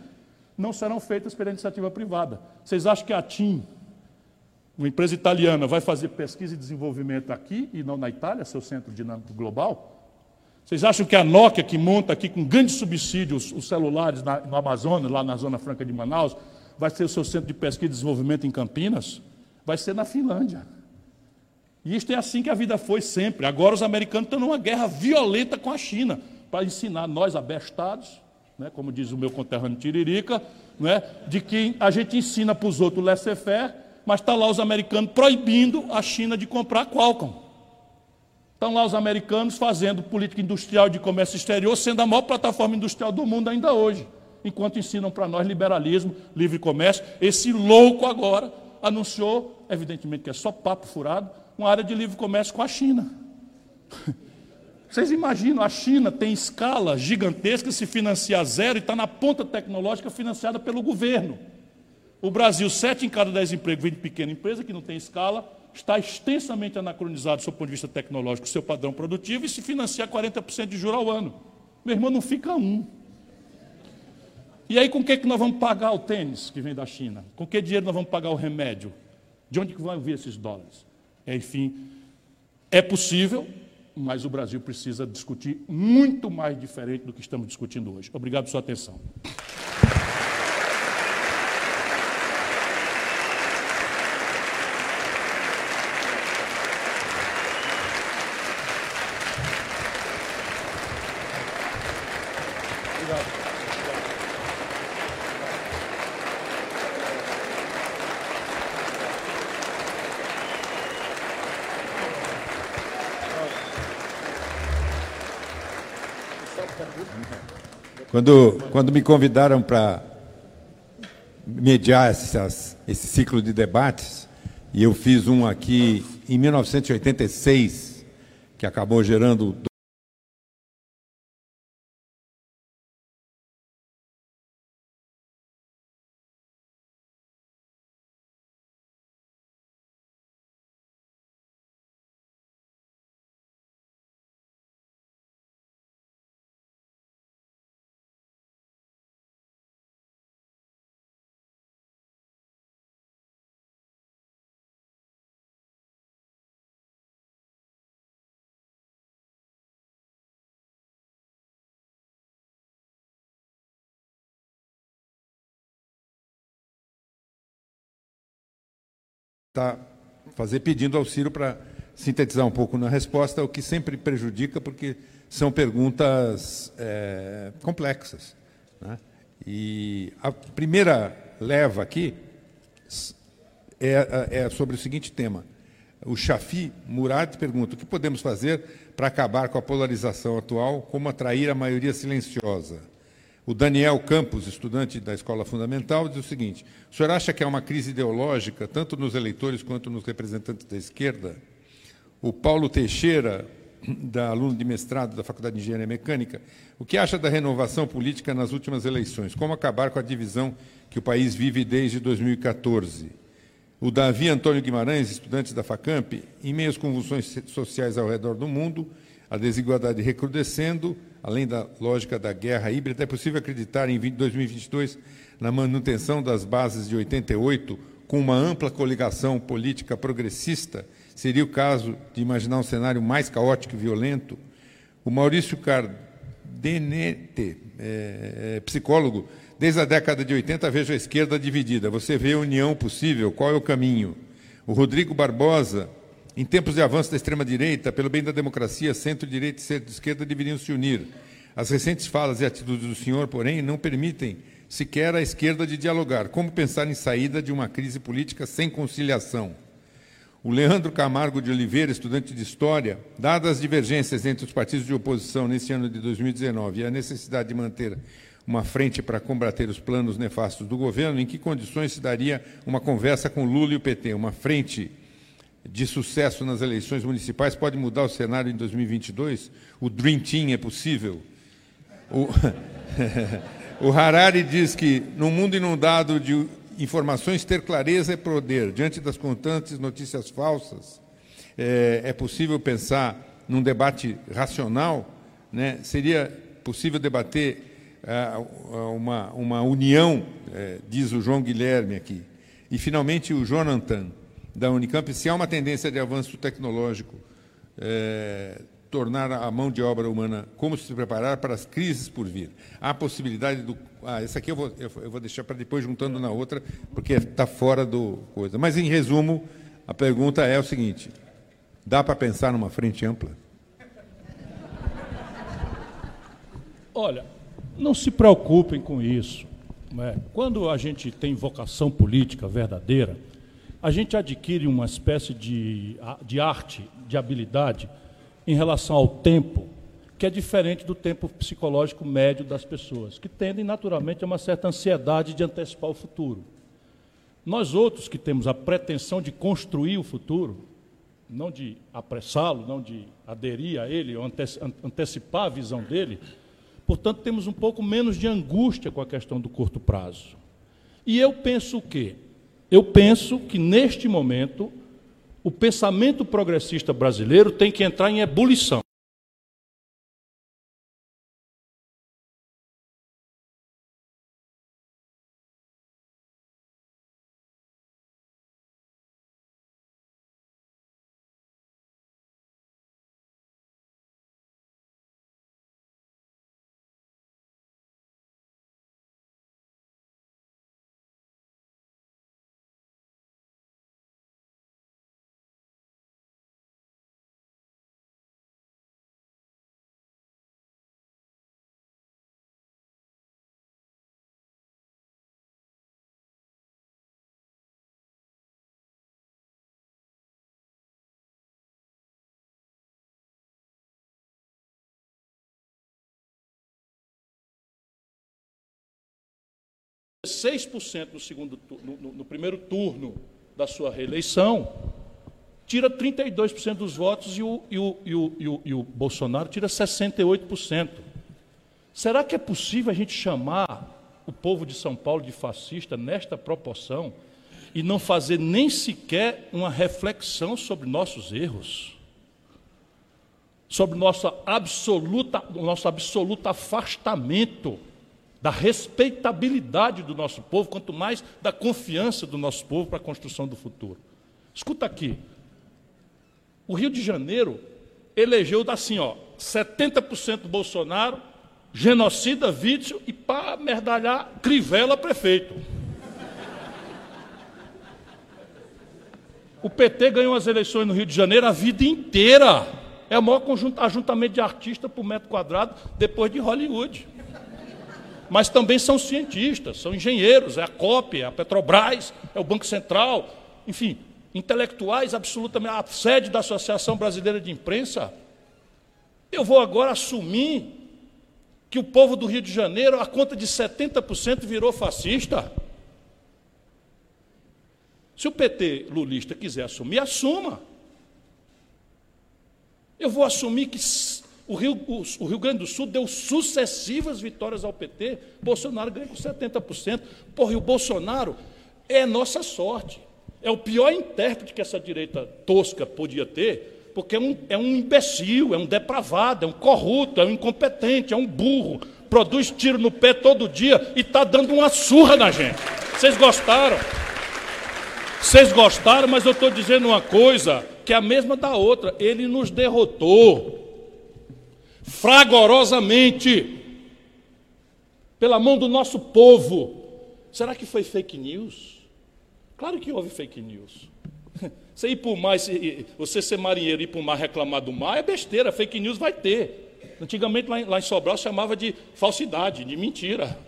não serão feitas pela iniciativa privada. Vocês acham que a TIM, uma empresa italiana, vai fazer pesquisa e desenvolvimento aqui e não na Itália, seu centro dinâmico global? Vocês acham que a Nokia, que monta aqui com grandes subsídios os celulares na, no Amazonas, lá na Zona Franca de Manaus, vai ser o seu centro de pesquisa e desenvolvimento em Campinas? Vai ser na Finlândia. E isto é assim que a vida foi sempre. Agora os americanos estão numa guerra violenta com a China, para ensinar nós abestados, né, como diz o meu conterrâneo Tiririca, né, de que a gente ensina para os outros o laissez-faire, mas está lá os americanos proibindo a China de comprar a Qualcomm. Estão lá os americanos fazendo política industrial de comércio exterior, sendo a maior plataforma industrial do mundo ainda hoje, enquanto ensinam para nós liberalismo, livre comércio. Esse louco agora anunciou, evidentemente que é só papo furado, uma área de livre comércio com a China. Vocês imaginam, a China tem escala gigantesca, se financia zero e está na ponta tecnológica financiada pelo governo. O Brasil, sete em cada dez empregos vem de pequena empresa, que não tem escala, está extensamente anacronizado do seu ponto de vista tecnológico, seu padrão produtivo, e se financia quarenta por cento de juros ao ano. Meu irmão, não fica um. E aí, com que, que nós vamos pagar o tênis que vem da China? Com que dinheiro nós vamos pagar o remédio? De onde que vão vir esses dólares? Enfim, é possível, mas o Brasil precisa discutir muito mais diferente do que estamos discutindo hoje. Obrigado pela sua atenção. Quando, quando me convidaram para mediar essas, esse ciclo de debates, e eu fiz um aqui em mil novecentos e oitenta e seis, que acabou gerando está fazer pedindo ao Ciro para sintetizar um pouco na resposta, o que sempre prejudica, porque são perguntas é, complexas, né? E a primeira leva aqui é, é sobre o seguinte tema. O Shafi Murad pergunta: o que podemos fazer para acabar com a polarização atual, como atrair a maioria silenciosa? O Daniel Campos, estudante da Escola Fundamental, diz o seguinte: o senhor acha que há uma crise ideológica, tanto nos eleitores quanto nos representantes da esquerda? O Paulo Teixeira, da aluno de mestrado da Faculdade de Engenharia Mecânica, o que acha da renovação política nas últimas eleições? Como acabar com a divisão que o país vive desde dois mil e quatorze? O Davi Antônio Guimarães, estudante da FACAMP: em meio às convulsões sociais ao redor do mundo, a desigualdade recrudescendo, além da lógica da guerra híbrida, é possível acreditar em dois mil e vinte e dois na manutenção das bases de oitenta e oito com uma ampla coligação política progressista? Seria o caso de imaginar um cenário mais caótico e violento? O Maurício Cardenete, é, é, psicólogo: desde a década de oitenta vejo a esquerda dividida. Você vê a união possível? Qual é o caminho? O Rodrigo Barbosa: em tempos de avanço da extrema-direita, pelo bem da democracia, centro-direita e centro-esquerda deveriam se unir. As recentes falas e atitudes do senhor, porém, não permitem sequer à esquerda de dialogar. Como pensar em saída de uma crise política sem conciliação? O Leandro Camargo de Oliveira, estudante de História: dadas as divergências entre os partidos de oposição neste ano de dois mil e dezenove e a necessidade de manter uma frente para combater os planos nefastos do governo, em que condições se daria uma conversa com Lula e o P T? Uma frente de sucesso nas eleições municipais pode mudar o cenário em dois mil e vinte e dois? O Dream Team é possível? O, o Harari diz que, num mundo inundado de informações, ter clareza é poder. Diante das constantes notícias falsas, é, é possível pensar num debate racional, né? Seria possível debater uh, uma, uma união, é, diz o João Guilherme aqui. E, finalmente, o Jonathan, da Unicamp: se há uma tendência de avanço tecnológico, é, tornar a mão de obra humana, como se preparar para as crises por vir? Há a possibilidade do... Ah, essa aqui eu vou, eu vou deixar para depois, juntando na outra, porque está fora do coisa. Mas, em resumo, a pergunta é o seguinte: dá para pensar numa frente ampla? Olha, não se preocupem com isso, né? Quando a gente tem vocação política verdadeira, a gente adquire uma espécie de, de arte, de habilidade, em relação ao tempo, que é diferente do tempo psicológico médio das pessoas, que tendem naturalmente a uma certa ansiedade de antecipar o futuro. Nós outros que temos a pretensão de construir o futuro, não de apressá-lo, não de aderir a ele, ou antecipar a visão dele, portanto, temos um pouco menos de angústia com a questão do curto prazo. E eu penso o quê? Eu penso que, neste momento, o pensamento progressista brasileiro tem que entrar em ebulição. dezesseis por cento no, segundo, no, no primeiro turno da sua reeleição, tira trinta e dois por cento dos votos e o, e, o, e, o, e, o, e o Bolsonaro tira sessenta e oito por cento. Será que é possível a gente chamar o povo de São Paulo de fascista nesta proporção e não fazer nem sequer uma reflexão sobre nossos erros? Sobre nossa absoluta, nosso absoluto afastamento da respeitabilidade do nosso povo, quanto mais da confiança do nosso povo para a construção do futuro. Escuta aqui, o Rio de Janeiro elegeu assim, ó, setenta por cento Bolsonaro, genocida, vício, e para merdalhar, Crivella prefeito. O P T ganhou as eleições no Rio de Janeiro a vida inteira. É o maior ajuntamento de artistas por metro quadrado depois de Hollywood. Mas também são cientistas, são engenheiros, é a C O P, é a Petrobras, é o Banco Central, enfim, intelectuais absolutamente, a sede da Associação Brasileira de Imprensa. Eu vou agora assumir que o povo do Rio de Janeiro, a conta de setenta por cento, virou fascista. Se o P T lulista quiser assumir, assuma. Eu vou assumir que o Rio, o, o Rio Grande do Sul deu sucessivas vitórias ao P T. Bolsonaro ganha com setenta por cento. Porra, e o Bolsonaro é nossa sorte. É o pior intérprete que essa direita tosca podia ter, porque é um, é um imbecil, é um depravado, é um corrupto, é um incompetente, é um burro. Produz tiro no pé todo dia e está dando uma surra na gente. Vocês gostaram? Vocês gostaram, mas eu estou dizendo uma coisa que é a mesma da outra. Ele nos derrotou fragorosamente pela mão do nosso povo. Será que foi fake news? Claro que houve fake news. Você ir para o mar, você ser marinheiro e ir para o mar reclamar do mar é besteira, fake news vai ter. Antigamente, lá em Sobral, chamava de falsidade, de mentira.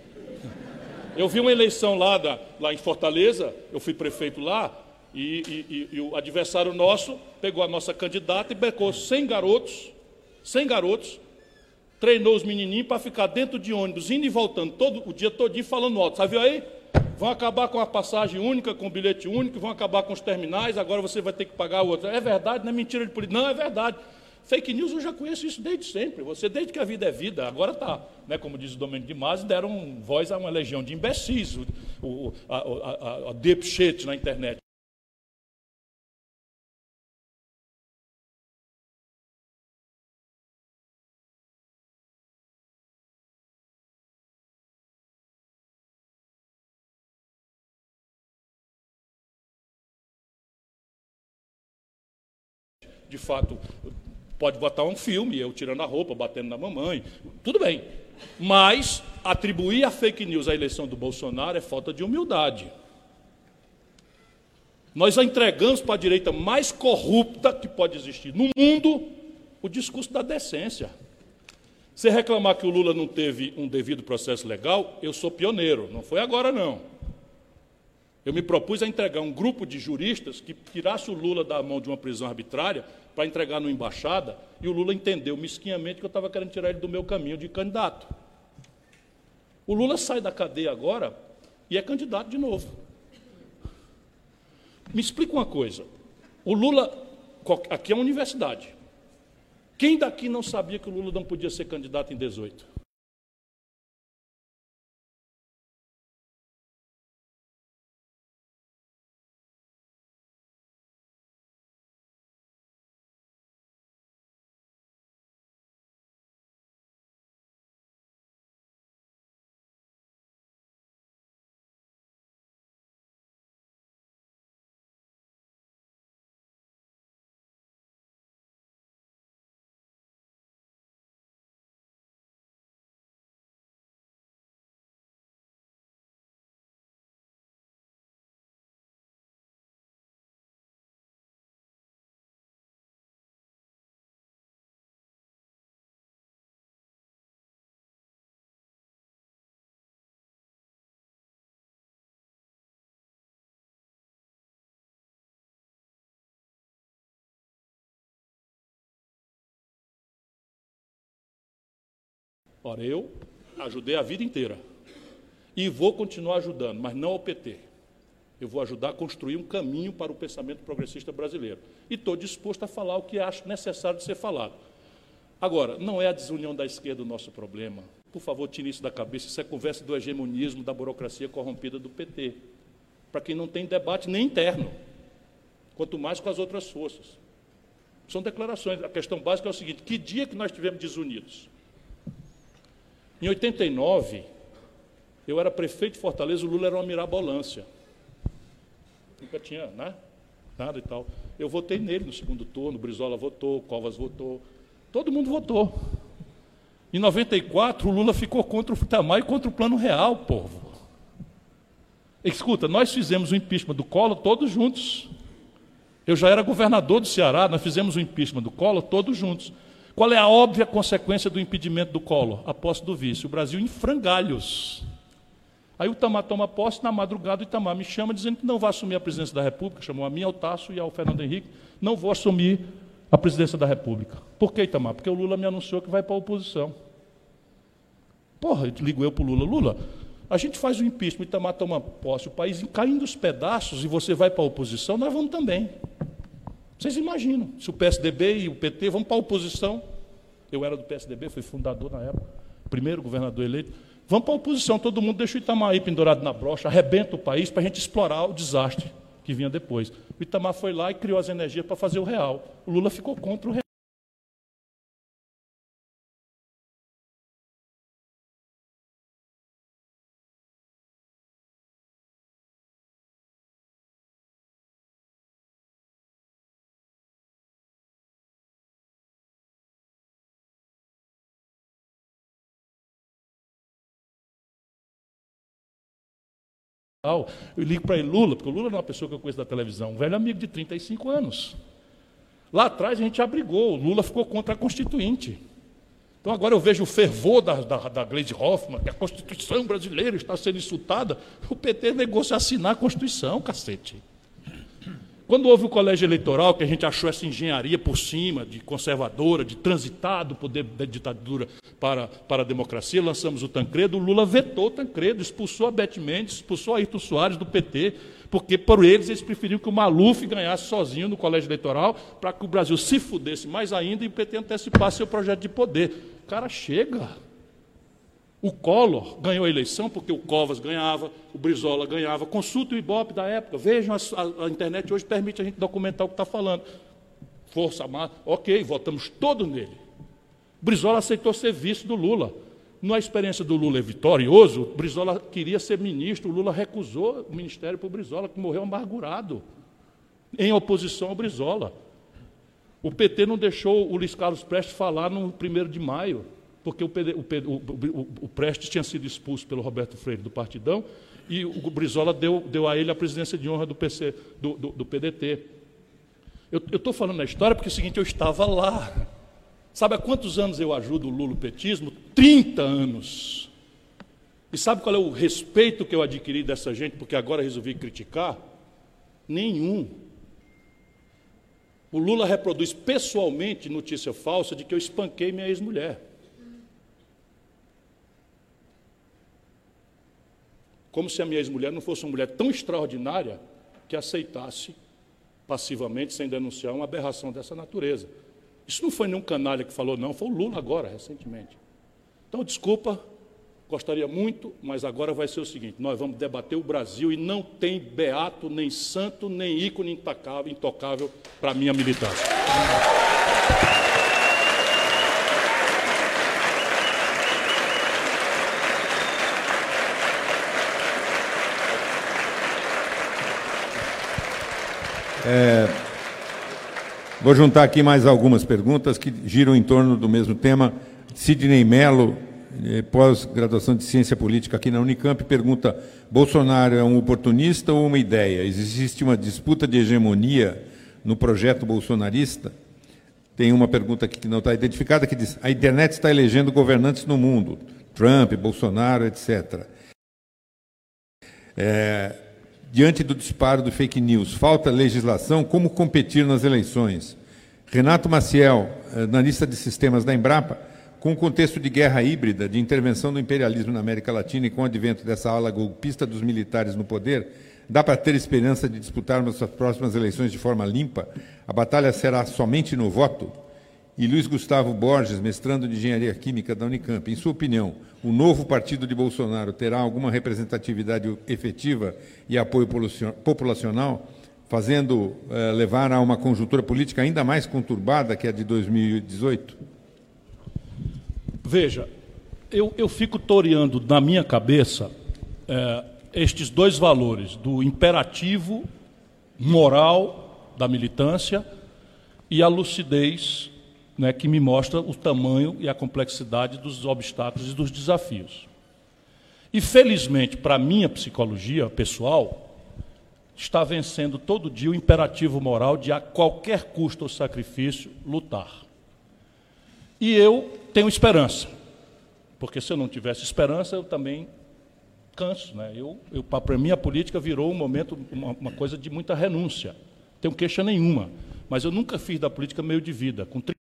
Eu vi uma eleição lá, da, lá em Fortaleza, eu fui prefeito lá, e, e, e o adversário nosso pegou a nossa candidata e becou cem garotos, cem garotos, treinou os menininhos para ficar dentro de ônibus, indo e voltando todo, o dia todinho, falando alto. Sabe aí? Vão acabar com a passagem única, com o bilhete único, vão acabar com os terminais, agora você vai ter que pagar o outro. É verdade, não é mentira de política. Não, é verdade. Fake news, eu já conheço isso desde sempre. Você, desde que a vida é vida, agora está, né, como diz o Domênico de Masi, deram voz a uma legião de imbecis, o, o, a, a, a deep shit na internet. De fato, pode botar um filme, eu tirando a roupa, batendo na mamãe, tudo bem. Mas atribuir a fake news à eleição do Bolsonaro é falta de humildade. Nós a entregamos para a direita mais corrupta que pode existir no mundo o discurso da decência. Se reclamar que o Lula não teve um devido processo legal, eu sou pioneiro, não foi agora não. Eu me propus a entregar um grupo de juristas que tirasse o Lula da mão de uma prisão arbitrária para entregar numa embaixada, e o Lula entendeu mesquinhamente que eu estava querendo tirar ele do meu caminho de candidato. O Lula sai da cadeia agora e é candidato de novo. Me explica uma coisa. O Lula, aqui é uma universidade. Quem daqui não sabia que o Lula não podia ser candidato em dezoito? Ora, eu ajudei a vida inteira e vou continuar ajudando, mas não ao P T. Eu vou ajudar a construir um caminho para o pensamento progressista brasileiro. E estou disposto a falar o que acho necessário de ser falado. Agora, não é a desunião da esquerda o nosso problema. Por favor, tire isso da cabeça. Isso é conversa do hegemonismo, da burocracia corrompida do P T. Para quem não tem debate nem interno, quanto mais com as outras forças. São declarações. A questão básica é o seguinte: que dia que nós estivemos desunidos? Em oitenta e nove, eu era prefeito de Fortaleza, o Lula era uma mirabolância. Nunca tinha, né? Nada e tal. Eu votei nele no segundo turno, o Brizola votou, o Covas votou, todo mundo votou. Em noventa e quatro, o Lula ficou contra o Itamar e contra o Plano Real, povo. Escuta, nós fizemos o impeachment do Collor todos juntos. Eu já era governador do Ceará, nós fizemos o impeachment do Collor todos juntos. Qual é a óbvia consequência do impedimento do Collor? A posse do vice. O Brasil em frangalhos. Aí o Itamar toma posse, na madrugada o Itamar me chama dizendo que não vai assumir a presidência da República, chamou a mim, ao Tasso e ao Fernando Henrique, não vou assumir a presidência da República. Por que, Itamar? Porque o Lula me anunciou que vai para a oposição. Porra, ligo eu para o Lula. Lula, a gente faz o impeachment, o Itamar toma posse, o país caindo os pedaços e você vai para a oposição, nós vamos também. Vocês imaginam, se o P S D B e o P T vão para a oposição, eu era do P S D B, fui fundador na época, primeiro governador eleito, vamos para a oposição, todo mundo deixa o Itamar aí pendurado na brocha, arrebenta o país para a gente explorar o desastre que vinha depois. O Itamar foi lá e criou as energias para fazer o real. O Lula ficou contra o real. Eu ligo para ele, Lula, porque o Lula é uma pessoa que eu conheço da televisão, um velho amigo de trinta e cinco anos. Lá atrás a gente abrigou, o Lula ficou contra a Constituinte. Então agora eu vejo o fervor da, da, da Gleisi Hoffmann, que a Constituição brasileira está sendo insultada. O P T negou-se a assinar a Constituição, cacete. Quando houve o colégio eleitoral, que a gente achou essa engenharia por cima, de conservadora, de transitar do poder da ditadura para, para a democracia, lançamos o Tancredo, o Lula vetou o Tancredo, expulsou a Beth Mendes, expulsou a Ayrton Soares do P T, porque, por eles, eles preferiam que o Maluf ganhasse sozinho no colégio eleitoral para que o Brasil se fudesse mais ainda e o P T antecipasse seu projeto de poder. Cara, chega! O Collor ganhou a eleição porque o Covas ganhava, o Brizola ganhava. Consulta o Ibope da época. Vejam, a, a, a internet hoje permite a gente documentar o que está falando. Força Armada, ok, votamos todos nele. O Brizola aceitou ser vice do Lula. Na experiência do Lula é vitorioso, o Brizola queria ser ministro, o Lula recusou o ministério para o Brizola, que morreu amargurado, em oposição ao Brizola. O P T não deixou o Luiz Carlos Prestes falar no primeiro de maio. Porque o, P D, o, Pedro, o, o, o Prestes tinha sido expulso pelo Roberto Freire do Partidão e o Brizola deu, deu a ele a presidência de honra do, P C, do, do, do P D T. Eu estou falando a história porque é o seguinte, eu estava lá. Sabe há quantos anos eu ajudo o lulopetismo? trinta anos. E sabe qual é o respeito que eu adquiri dessa gente, porque agora resolvi criticar? Nenhum. O Lula reproduz pessoalmente notícia falsa de que eu espanquei minha ex-mulher. Como se a minha ex-mulher não fosse uma mulher tão extraordinária que aceitasse passivamente, sem denunciar, uma aberração dessa natureza. Isso não foi nenhum canalha que falou, não, foi o Lula agora, recentemente. Então, desculpa, gostaria muito, mas agora vai ser o seguinte, nós vamos debater o Brasil e não tem beato, nem santo, nem ícone intacável, intocável para a minha militância. É, vou juntar aqui mais algumas perguntas que giram em torno do mesmo tema. Sidney Mello, pós-graduação de Ciência Política aqui na Unicamp, pergunta: Bolsonaro é um oportunista ou uma ideia? Existe uma disputa de hegemonia no projeto bolsonarista? Tem uma pergunta aqui que não está identificada, que diz: a internet está elegendo governantes no mundo, Trump, Bolsonaro, etcétera. É... Diante do disparo do fake news, falta legislação, como competir nas eleições? Renato Maciel, analista de sistemas da Embrapa, com o contexto de guerra híbrida, de intervenção do imperialismo na América Latina e com o advento dessa ala golpista dos militares no poder, dá para ter esperança de disputarmos as próximas eleições de forma limpa? A batalha será somente no voto? E Luiz Gustavo Borges, mestrando de Engenharia Química da Unicamp, em sua opinião, o novo partido de Bolsonaro terá alguma representatividade efetiva e apoio populacional, fazendo eh, levar a uma conjuntura política ainda mais conturbada que a de dois mil e dezoito? Veja, eu, eu fico toreando na minha cabeça eh, estes dois valores, do imperativo moral da militância e a lucidez, né, que me mostra o tamanho e a complexidade dos obstáculos e dos desafios. E, felizmente, para a minha psicologia pessoal, está vencendo todo dia o imperativo moral de, a qualquer custo ou sacrifício, lutar. E eu tenho esperança, porque se eu não tivesse esperança, eu também canso. Né? Eu, eu, para mim, a política virou um momento, uma, uma coisa de muita renúncia. Não tenho queixa nenhuma, mas eu nunca fiz da política meio de vida. Com trinta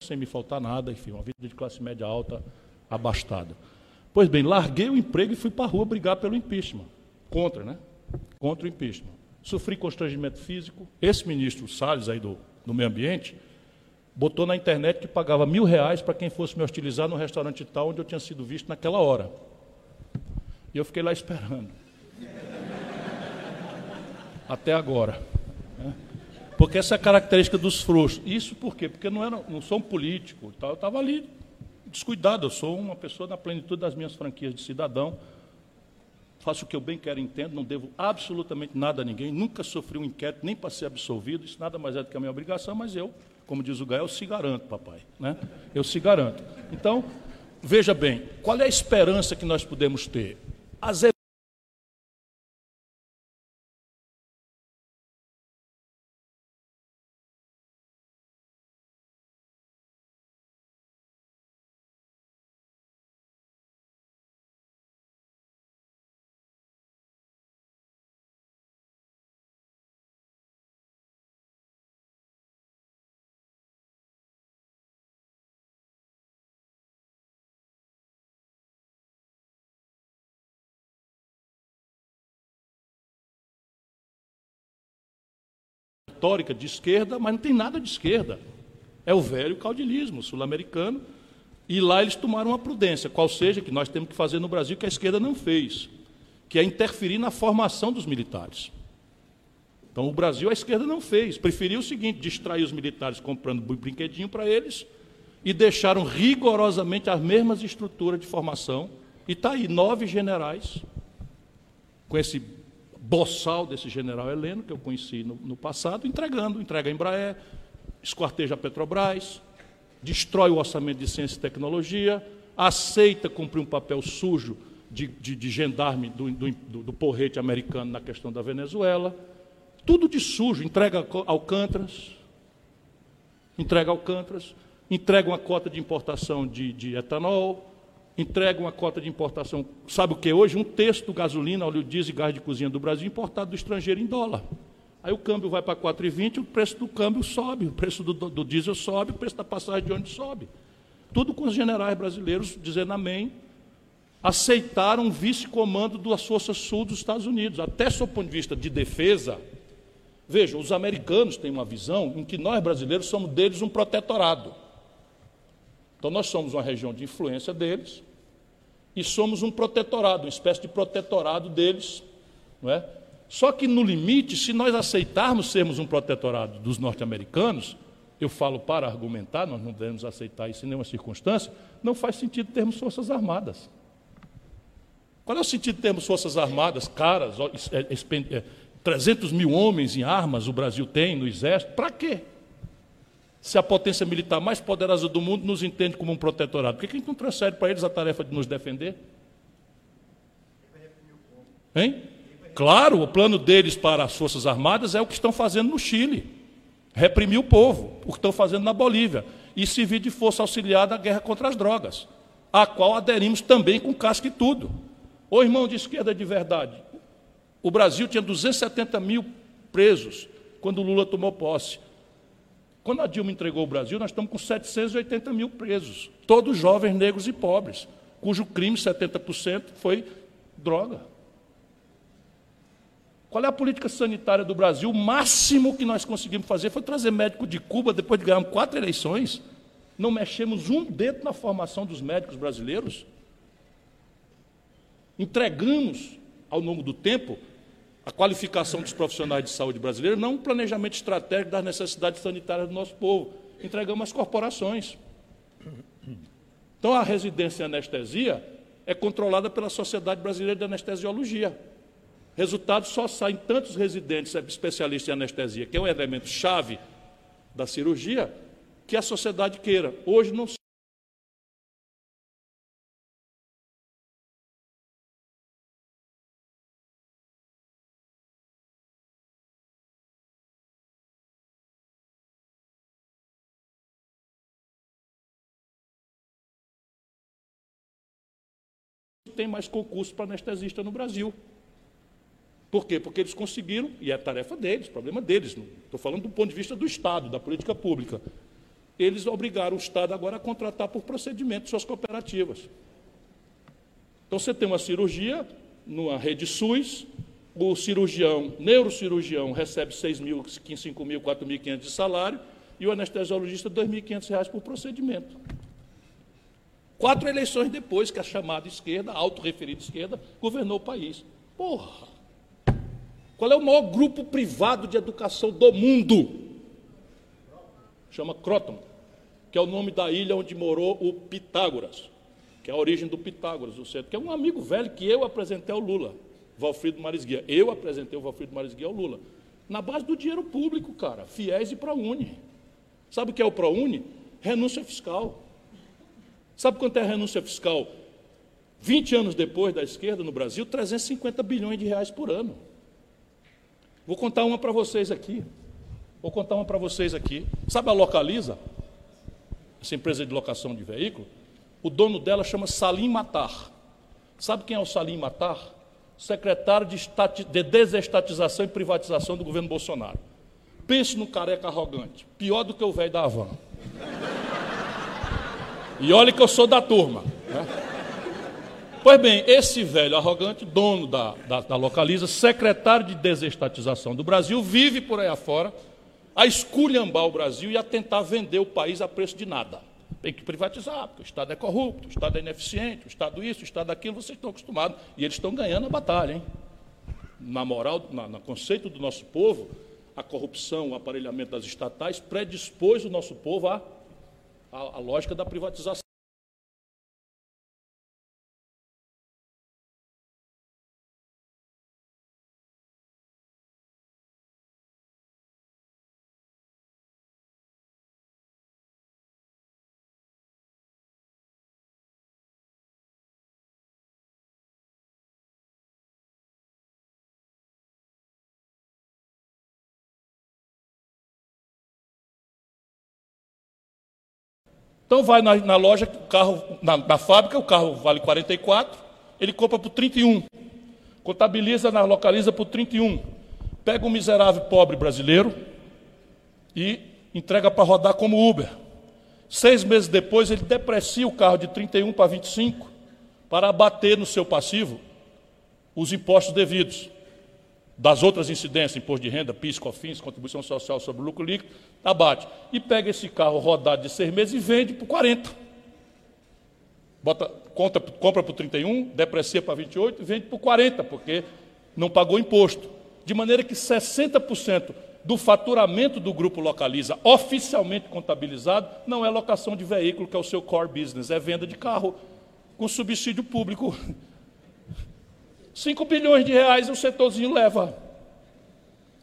sem me faltar nada, enfim, uma vida de classe média alta abastada. Pois bem, larguei o emprego e fui para a rua brigar pelo impeachment. Contra, né? Contra o impeachment. Sofri constrangimento físico. Esse ministro Salles, aí do, do meio ambiente, botou na internet que pagava mil reais para quem fosse me hostilizar no restaurante tal onde eu tinha sido visto naquela hora. E eu fiquei lá esperando. Até agora. Né? Porque essa é a característica dos frouxos. Isso por quê? Porque não, era, não sou um político. Tal. Eu estava ali descuidado. Eu sou uma pessoa na plenitude das minhas franquias de cidadão. Faço o que eu bem quero e entendo. Não devo absolutamente nada a ninguém. Nunca sofri um inquérito, nem para ser absolvido. Isso nada mais é do que a minha obrigação. Mas eu, como diz o Gael, se garanto, papai. Né? Eu se garanto. Então, veja bem, qual é a esperança que nós podemos ter? As retórica de esquerda, mas não tem nada de esquerda. É o velho caudilismo sul-americano, e lá eles tomaram uma prudência, qual seja que nós temos que fazer no Brasil, que a esquerda não fez, que é interferir na formação dos militares. Então, o Brasil, a esquerda não fez. Preferiu o seguinte, distrair os militares comprando brinquedinho para eles e deixaram rigorosamente as mesmas estruturas de formação. E está aí, nove generais, com esse boçal desse general Heleno, que eu conheci no, no passado, entregando, entrega a Embraer, esquarteja a Petrobras, destrói o orçamento de ciência e tecnologia, aceita cumprir um papel sujo de, de, de gendarme do, do, do porrete americano na questão da Venezuela, tudo de sujo, entrega Alcântaras, entrega Alcântaras, entrega uma cota de importação de, de etanol, entrega uma cota de importação, sabe o que hoje? Um terço do gasolina, óleo diesel e gás de cozinha do Brasil importado do estrangeiro em dólar. Aí o câmbio vai para quatro e vinte, o preço do câmbio sobe, o preço do, do diesel sobe, o preço da passagem de ônibus sobe. Tudo com os generais brasileiros dizendo amém, aceitaram o vice-comando das Forças Sul dos Estados Unidos. Até sob o ponto de vista de defesa, vejam, os americanos têm uma visão em que nós brasileiros somos deles um protetorado. Então, nós somos uma região de influência deles e somos um protetorado, uma espécie de protetorado deles. Não é? Só que, no limite, se nós aceitarmos sermos um protetorado dos norte-americanos, eu falo para argumentar, nós não devemos aceitar isso em nenhuma circunstância, não faz sentido termos forças armadas. Qual é o sentido de termos forças armadas, caras, trezentos mil homens em armas o Brasil tem no exército? Para quê? Se a potência militar mais poderosa do mundo nos entende como um protetorado, por que a gente não transfere para eles a tarefa de nos defender? Hein? Claro, o plano deles para as Forças Armadas é o que estão fazendo no Chile, reprimir o povo, o que estão fazendo na Bolívia, e servir de força auxiliar da guerra contra as drogas, a qual aderimos também com casca e tudo. Ô irmão de esquerda de verdade, o Brasil tinha duzentos e setenta mil presos quando o Lula tomou posse. Quando a Dilma entregou o Brasil, nós estamos com setecentos e oitenta mil presos, todos jovens, negros e pobres, cujo crime, setenta por cento, foi droga. Qual é a política sanitária do Brasil? O máximo que nós conseguimos fazer foi trazer médico de Cuba, depois de ganharmos quatro eleições, não mexemos um dedo na formação dos médicos brasileiros. Entregamos, ao longo do tempo, a qualificação dos profissionais de saúde brasileiros, não um planejamento estratégico das necessidades sanitárias do nosso povo. Entregamos às corporações. Então, a residência em anestesia é controlada pela Sociedade Brasileira de Anestesiologia. Resultado, só saem tantos residentes especialistas em anestesia, que é um elemento-chave da cirurgia, que a sociedade queira. Hoje não se... tem mais concurso para anestesista no Brasil. Por quê? Porque eles conseguiram, e é tarefa deles, problema deles, não estou falando do ponto de vista do Estado, da política pública. Eles obrigaram o Estado agora a contratar por procedimento suas cooperativas. Então, você tem uma cirurgia numa rede SUS, o cirurgião, neurocirurgião, recebe seis mil, cinco mil, quatro mil e quinhentos de salário e o anestesiologista dois mil e quinhentos reais por procedimento. Quatro eleições depois que a chamada esquerda, a autorreferida esquerda, governou o país. Porra! Qual é o maior grupo privado de educação do mundo? Chama Croton, que é o nome da ilha onde morou o Pitágoras, que é a origem do Pitágoras, o centro, que é um amigo velho que eu apresentei ao Lula, Valfrido Mares Guia. Eu apresentei o Valfrido Mares Guia ao Lula. Na base do dinheiro público, cara, FIES e ProUni. Sabe o que é o ProUni? Renúncia fiscal. Sabe quanto é a renúncia fiscal? vinte anos depois da esquerda no Brasil, trezentos e cinquenta bilhões de reais por ano. Vou contar uma para vocês aqui. Vou contar uma para vocês aqui. Sabe a Localiza? Essa empresa de locação de veículo? O dono dela chama Salim Matar. Sabe quem é o Salim Matar? Secretário de, estati... de desestatização e privatização do governo Bolsonaro. Pense no careca arrogante. Pior do que o velho da Havan. E olha que eu sou da turma, né? Pois bem, esse velho arrogante, dono da, da, da Localiza, secretário de desestatização do Brasil, vive por aí afora a esculhambar o Brasil e a tentar vender o país a preço de nada. Tem que privatizar, porque o Estado é corrupto, o Estado é ineficiente, o Estado isso, o Estado aquilo, vocês estão acostumados. E eles estão ganhando a batalha, hein? Na moral, na, no conceito do nosso povo, a corrupção, o aparelhamento das estatais predispôs o nosso povo a... A, a lógica da privatização. Então vai na, na loja, o carro, na, na fábrica, o carro vale quarenta e quatro, ele compra por trinta e um, contabiliza, na Localiza por trinta e um, pega um miserável pobre brasileiro e entrega para rodar como Uber. Seis meses depois ele deprecia o carro de trinta e um para vinte e cinco para abater no seu passivo os impostos devidos. Das outras incidências, imposto de renda, P I S, COFINS, contribuição social sobre o lucro líquido, abate. E pega esse carro rodado de seis meses e vende por quarenta. Bota, conta, compra por trinta e um, deprecia para vinte e oito e vende por quarenta, porque não pagou imposto. De maneira que sessenta por cento do faturamento do Grupo Localiza, oficialmente contabilizado, não é locação de veículo, que é o seu core business, é venda de carro com subsídio público. cinco bilhões de reais o setorzinho leva.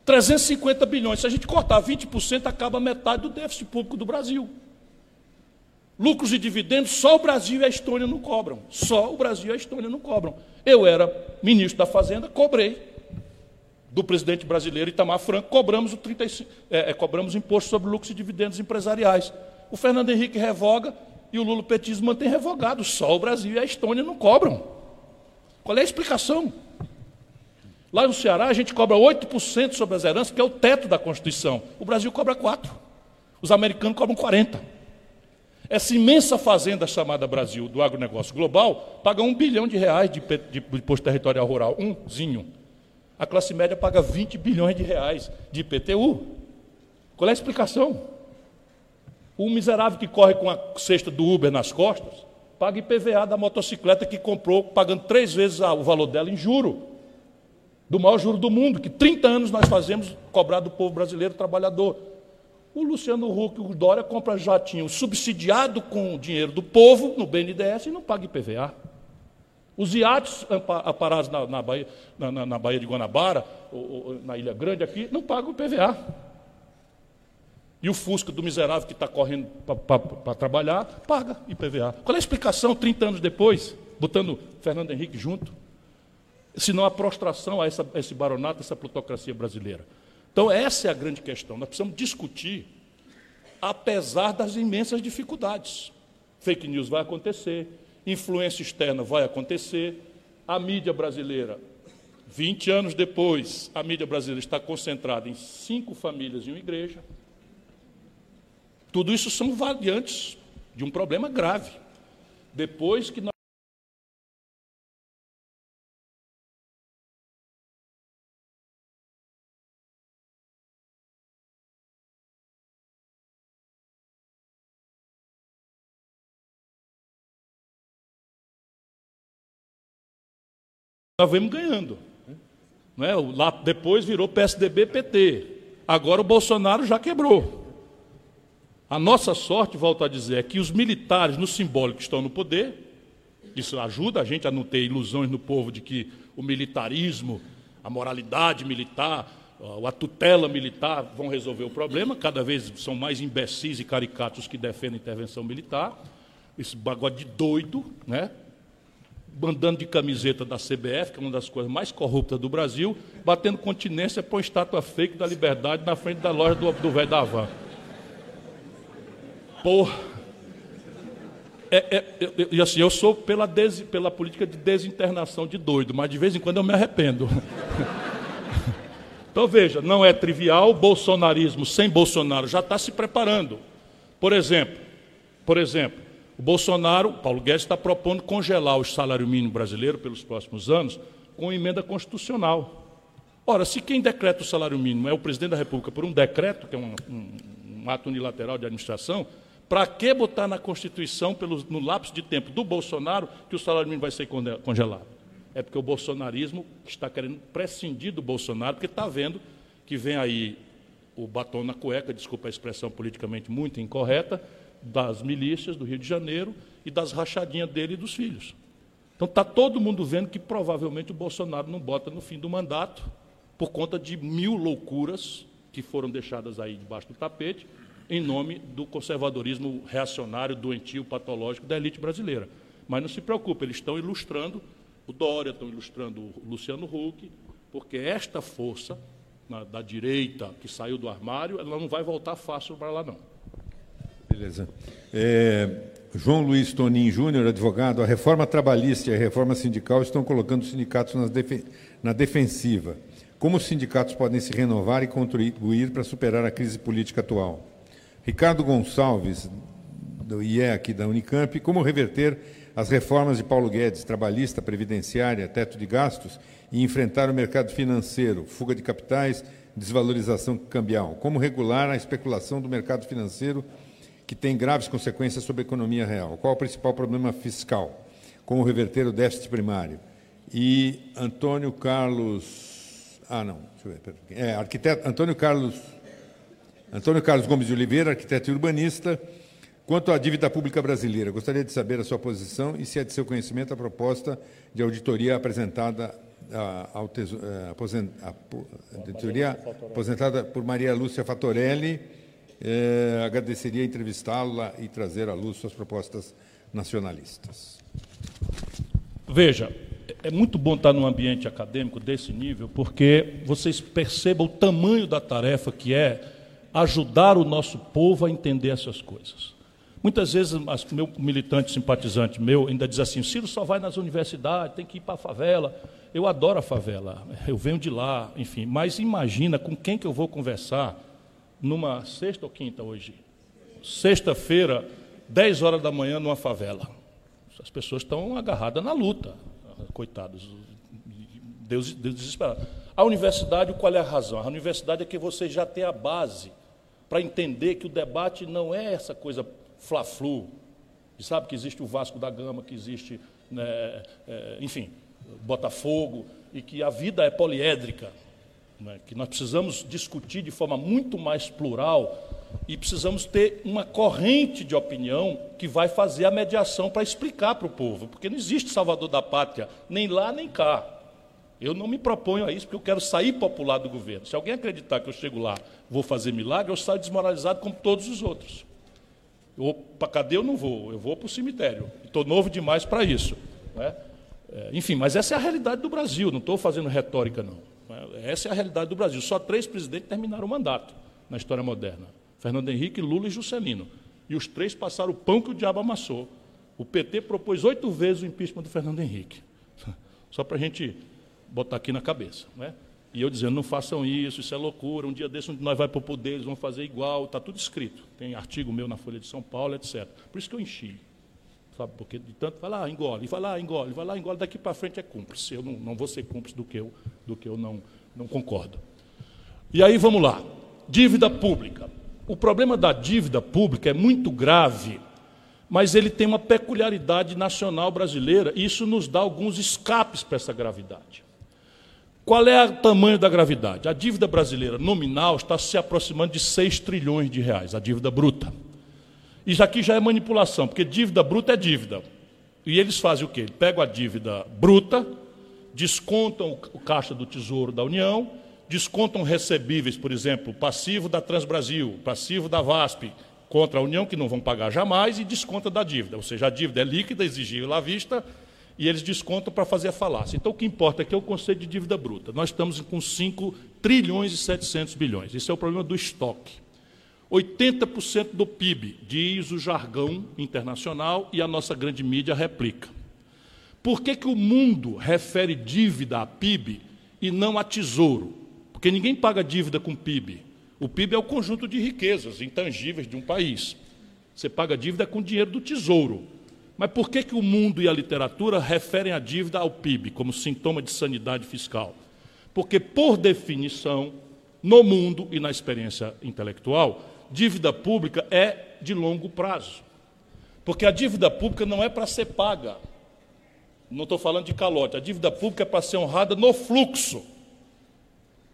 trezentos e cinquenta bilhões. Se a gente cortar vinte por cento, acaba metade do déficit público do Brasil. Lucros e dividendos, só o Brasil e a Estônia não cobram. Só o Brasil e a Estônia não cobram. Eu era ministro da Fazenda, cobrei. Do presidente brasileiro Itamar Franco, cobramos, o trinta e cinco, é, cobramos imposto sobre lucros e dividendos empresariais. O Fernando Henrique revoga e o lulopetismo mantém revogado. Só o Brasil e a Estônia não cobram. Qual é a explicação? Lá no Ceará, a gente cobra oito por cento sobre as heranças, que é o teto da Constituição. O Brasil cobra quatro por cento. Os americanos cobram quarenta por cento. Essa imensa fazenda chamada Brasil, do agronegócio global, paga um bilhão de reais de imposto territorial rural. Umzinho. A classe média paga vinte bilhões de reais de I P T U. Qual é a explicação? O miserável que corre com a cesta do Uber nas costas paga I P V A da motocicleta que comprou, pagando três vezes o valor dela em juro, do maior juro do mundo, que trinta anos nós fazemos cobrar do povo brasileiro trabalhador. O Luciano Huck, o Dória, compra jatinho subsidiado com o dinheiro do povo no B N D E S e não paga I P V A. Os iates aparados na, na, Bahia, na, na, na Baía de Guanabara, ou, ou, na Ilha Grande aqui, não pagam o P V A. E o Fusca do miserável que está correndo para trabalhar, paga I P V A. Qual é a explicação, trinta anos depois, botando Fernando Henrique junto, senão a prostração a, essa, a esse baronato, a essa plutocracia brasileira? Então, essa é a grande questão. Nós precisamos discutir, apesar das imensas dificuldades. Fake news vai acontecer, influência externa vai acontecer, a mídia brasileira... vinte anos depois, a mídia brasileira está concentrada em cinco famílias e uma igreja. Tudo isso são variantes de um problema grave. Depois que nós... nós vamos ganhando. Não é? Lá depois virou P S D B, P T. Agora o Bolsonaro já quebrou. A nossa sorte, volto a dizer, é que os militares, no simbólico, estão no poder. Isso ajuda a gente a não ter ilusões no povo de que o militarismo, a moralidade militar, a tutela militar vão resolver o problema. Cada vez são mais imbecis e caricatos que defendem a intervenção militar. Esse bagulho de doido, né? Bandando de camiseta da C B F, que é uma das coisas mais corruptas do Brasil, batendo continência para uma estátua fake da liberdade na frente da loja do, do velho da Havan. Porra, é, é, eu, eu, assim, eu sou pela, des, pela política de desinternação de doido, mas de vez em quando eu me arrependo. Então veja, não é trivial, o bolsonarismo sem Bolsonaro já está se preparando. Por exemplo, por exemplo, o Bolsonaro, Paulo Guedes está propondo congelar o salário mínimo brasileiro pelos próximos anos com emenda constitucional. Ora, se quem decreta o salário mínimo é o presidente da República por um decreto, que é um, um, um ato unilateral de administração, para que botar na Constituição, pelo, no lapso de tempo do Bolsonaro, que o salário mínimo vai ser congelado? É porque o bolsonarismo está querendo prescindir do Bolsonaro, porque está vendo que vem aí o batom na cueca, desculpa a expressão politicamente muito incorreta, das milícias do Rio de Janeiro e das rachadinhas dele e dos filhos. Então está todo mundo vendo que provavelmente o Bolsonaro não bota no fim do mandato, por conta de mil loucuras que foram deixadas aí debaixo do tapete, em nome do conservadorismo reacionário, doentio, patológico da elite brasileira. Mas não se preocupe, eles estão ilustrando o Dória, estão ilustrando o Luciano Huck, porque esta força na, da direita que saiu do armário, ela não vai voltar fácil para lá, não. Beleza. É, João Luiz Tonin Júnior, advogado, a reforma trabalhista e a reforma sindical estão colocando os sindicatos nas defen- na defensiva. Como os sindicatos podem se renovar e contribuir para superar a crise política atual? Ricardo Gonçalves, do I E aqui da Unicamp, como reverter as reformas de Paulo Guedes, trabalhista, previdenciária, teto de gastos, e enfrentar o mercado financeiro, fuga de capitais, desvalorização cambial? Como regular a especulação do mercado financeiro, que tem graves consequências sobre a economia real? Qual o principal problema fiscal? Como reverter o déficit primário? E Antônio Carlos... Ah, não, deixa eu ver. É, arquiteto Antônio Carlos, Antônio Carlos Gomes de Oliveira, arquiteto e urbanista. Quanto à dívida pública brasileira, gostaria de saber a sua posição e se é de seu conhecimento a proposta de auditoria apresentada, a, ao teso, a, a, a, auditoria aposentada por Maria Lúcia Fattorelli. É, agradeceria entrevistá-la e trazer à luz suas propostas nacionalistas. Veja, é muito bom estar num ambiente acadêmico desse nível, porque vocês percebam o tamanho da tarefa que é ajudar o nosso povo a entender essas coisas. Muitas vezes, meu militante, simpatizante meu, ainda diz assim, o Ciro só vai nas universidades, tem que ir para a favela. Eu adoro a favela, eu venho de lá, enfim. Mas imagina com quem que eu vou conversar numa sexta ou quinta hoje? Sexta-feira, dez horas da manhã, numa favela. As pessoas estão agarradas na luta. Coitados, Deus, Deus desesperado. A universidade, qual é a razão? A universidade é que você já tem a base para entender que o debate não é essa coisa fla-flu. E sabe que existe o Vasco da Gama, que existe, né, é, enfim, Botafogo, e que a vida é poliédrica, né, que nós precisamos discutir de forma muito mais plural e precisamos ter uma corrente de opinião que vai fazer a mediação para explicar para o povo, porque não existe salvador da pátria, nem lá nem cá. Eu não me proponho a isso, porque eu quero sair popular do governo. Se alguém acreditar que eu chego lá, vou fazer milagre, eu saio desmoralizado como todos os outros. Para cadê eu não vou, eu vou para o cemitério. Estou novo demais para isso, né? Enfim, mas essa é a realidade do Brasil, não estou fazendo retórica, não. Essa é a realidade do Brasil. Só três presidentes terminaram o mandato na história moderna. Fernando Henrique, Lula e Juscelino. E os três passaram o pão que o diabo amassou. O P T propôs oito vezes o impeachment do Fernando Henrique. Só para a gente botar aqui na cabeça, né? E eu dizendo, não façam isso, isso é loucura, um dia desse nós vamos para o poder, eles vão fazer igual, está tudo escrito. Tem artigo meu na Folha de São Paulo, etcétera. Por isso que eu enchi. Sabe, porque de tanto, vai lá, engole, vai lá, engole, vai lá, engole, daqui para frente é cúmplice. Eu não, não vou ser cúmplice do que eu, do que eu não, não concordo. E aí, vamos lá. Dívida pública. O problema da dívida pública é muito grave, mas ele tem uma peculiaridade nacional brasileira, e isso nos dá alguns escapes para essa gravidade. Qual é o tamanho da gravidade? A dívida brasileira nominal está se aproximando de seis trilhões de reais, a dívida bruta. Isso aqui já é manipulação, porque dívida bruta é dívida. E eles fazem o quê? Eles pegam a dívida bruta, descontam o caixa do Tesouro da União, descontam recebíveis, por exemplo, passivo da Transbrasil, passivo da VASP, contra a União, que não vão pagar jamais, e desconta da dívida. Ou seja, a dívida é líquida, exigível à vista, e eles descontam para fazer a falácia. Então, o que importa aqui é o conceito de dívida bruta. Nós estamos com cinco trilhões e setecentos bilhões. Esse é o problema do estoque. oitenta por cento do P I B, diz o jargão internacional, e a nossa grande mídia replica. Por que que o mundo refere dívida a P I B e não a tesouro? Porque ninguém paga dívida com P I B. O P I B é o conjunto de riquezas intangíveis de um país. Você paga dívida com dinheiro do tesouro. Mas por que que o mundo e a literatura referem a dívida ao P I B como sintoma de sanidade fiscal? Porque, por definição, no mundo e na experiência intelectual, dívida pública é de longo prazo, porque a dívida pública não é para ser paga, não estou falando de calote, a dívida pública é para ser honrada no fluxo.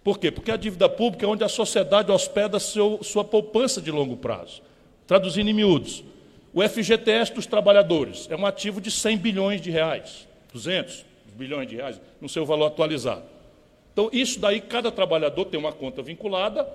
Por quê? Porque a dívida pública é onde a sociedade hospeda seu, sua poupança de longo prazo. Traduzindo em miúdos, o F G T S dos trabalhadores é um ativo de cem bilhões de reais, duzentos bilhões de reais, no seu valor atualizado. Então, isso daí, cada trabalhador tem uma conta vinculada,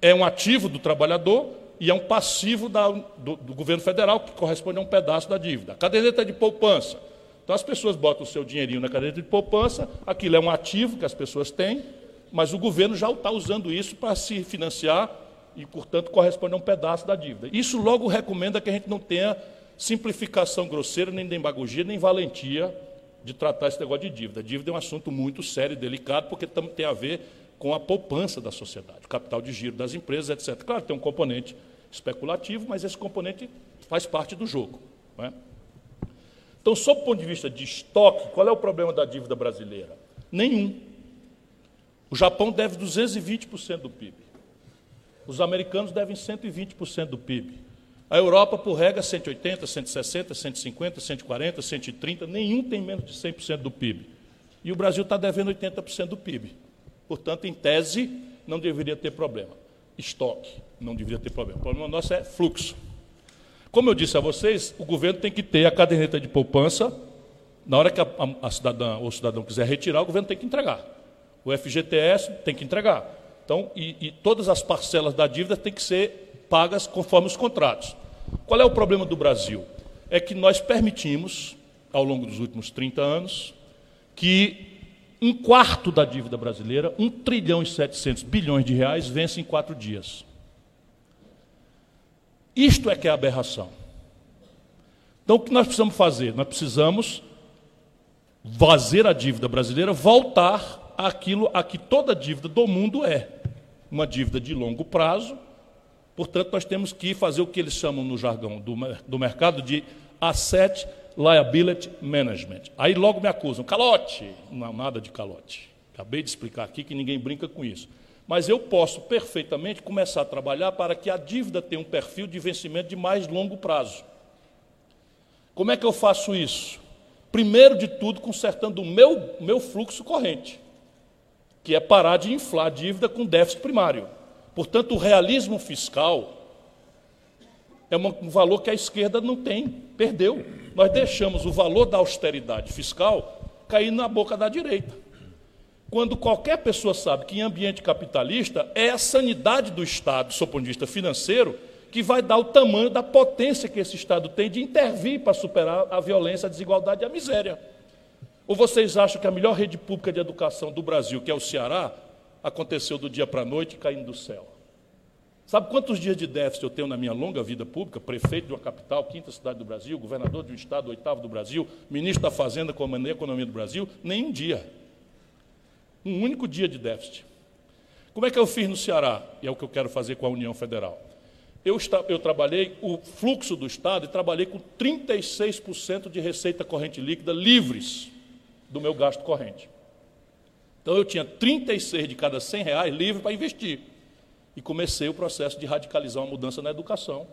é um ativo do trabalhador e é um passivo da, do, do governo federal, que corresponde a um pedaço da dívida. A caderneta de poupança. Então, as pessoas botam o seu dinheirinho na caderneta de poupança, aquilo é um ativo que as pessoas têm, mas o governo já está usando isso para se financiar e, portanto, corresponde a um pedaço da dívida. Isso logo recomenda que a gente não tenha simplificação grosseira, nem demagogia, nem valentia de tratar esse negócio de dívida. A dívida é um assunto muito sério e delicado, porque tem a ver com a poupança da sociedade, o capital de giro das empresas, etcétera. Claro, tem um componente especulativo, mas esse componente faz parte do jogo, não é? Então, sob o ponto de vista de estoque, qual é o problema da dívida brasileira? Nenhum. O Japão deve duzentos e vinte por cento do P I B. Os americanos devem cento e vinte por cento do P I B. A Europa, por regra, cento e oitenta por cento, cento e sessenta por cento, cento e cinquenta por cento, cento e quarenta por cento, cento e trinta por cento, nenhum tem menos de cem por cento do P I B. E o Brasil está devendo oitenta por cento do P I B. Portanto, em tese, não deveria ter problema. Estoque, não deveria ter problema. O problema nosso é fluxo. Como eu disse a vocês, o governo tem que ter a caderneta de poupança. Na hora que a, a cidadã ou o cidadão quiser retirar, o governo tem que entregar. O F G T S tem que entregar. Então, e, e todas as parcelas da dívida têm que ser pagas conforme os contratos. Qual é o problema do Brasil? É que nós permitimos, ao longo dos últimos trinta anos, que um quarto da dívida brasileira, um trilhão e setecentos bilhões de reais, vence em quatro dias. Isto é que é aberração. Então, o que nós precisamos fazer? Nós precisamos fazer a dívida brasileira voltar àquilo a que toda dívida do mundo é. Uma dívida de longo prazo. Portanto, nós temos que fazer o que eles chamam no jargão do, do mercado de asset liability management. Aí logo me acusam, calote. Não, nada de calote. Acabei de explicar aqui que ninguém brinca com isso. Mas eu posso perfeitamente começar a trabalhar para que a dívida tenha um perfil de vencimento de mais longo prazo. Como é que eu faço isso? Primeiro de tudo, consertando o meu, meu fluxo corrente, que é parar de inflar a dívida com déficit primário. Portanto, o realismo fiscal É um valor que a esquerda não tem, perdeu. Nós deixamos o valor da austeridade fiscal cair na boca da direita. Quando qualquer pessoa sabe que em ambiente capitalista é a sanidade do Estado, do seu ponto de vista financeiro, que vai dar o tamanho da potência que esse Estado tem de intervir para superar a violência, a desigualdade e a miséria. Ou vocês acham que a melhor rede pública de educação do Brasil, que é o Ceará, aconteceu do dia para a noite, caindo do céu? Sabe quantos dias de déficit eu tenho na minha longa vida pública? Prefeito de uma capital, quinta cidade do Brasil, governador de um estado, oitavo do Brasil, ministro da Fazenda, comandante da Economia do Brasil, nenhum dia. Um único dia de déficit. Como é que eu fiz no Ceará? E é o que eu quero fazer com a União Federal. Eu, está, eu trabalhei o fluxo do Estado e trabalhei com trinta e seis por cento de receita corrente líquida livres do meu gasto corrente. Então, eu tinha trinta e seis de cada cem reais livre para investir. E comecei o processo de radicalizar uma mudança na educação,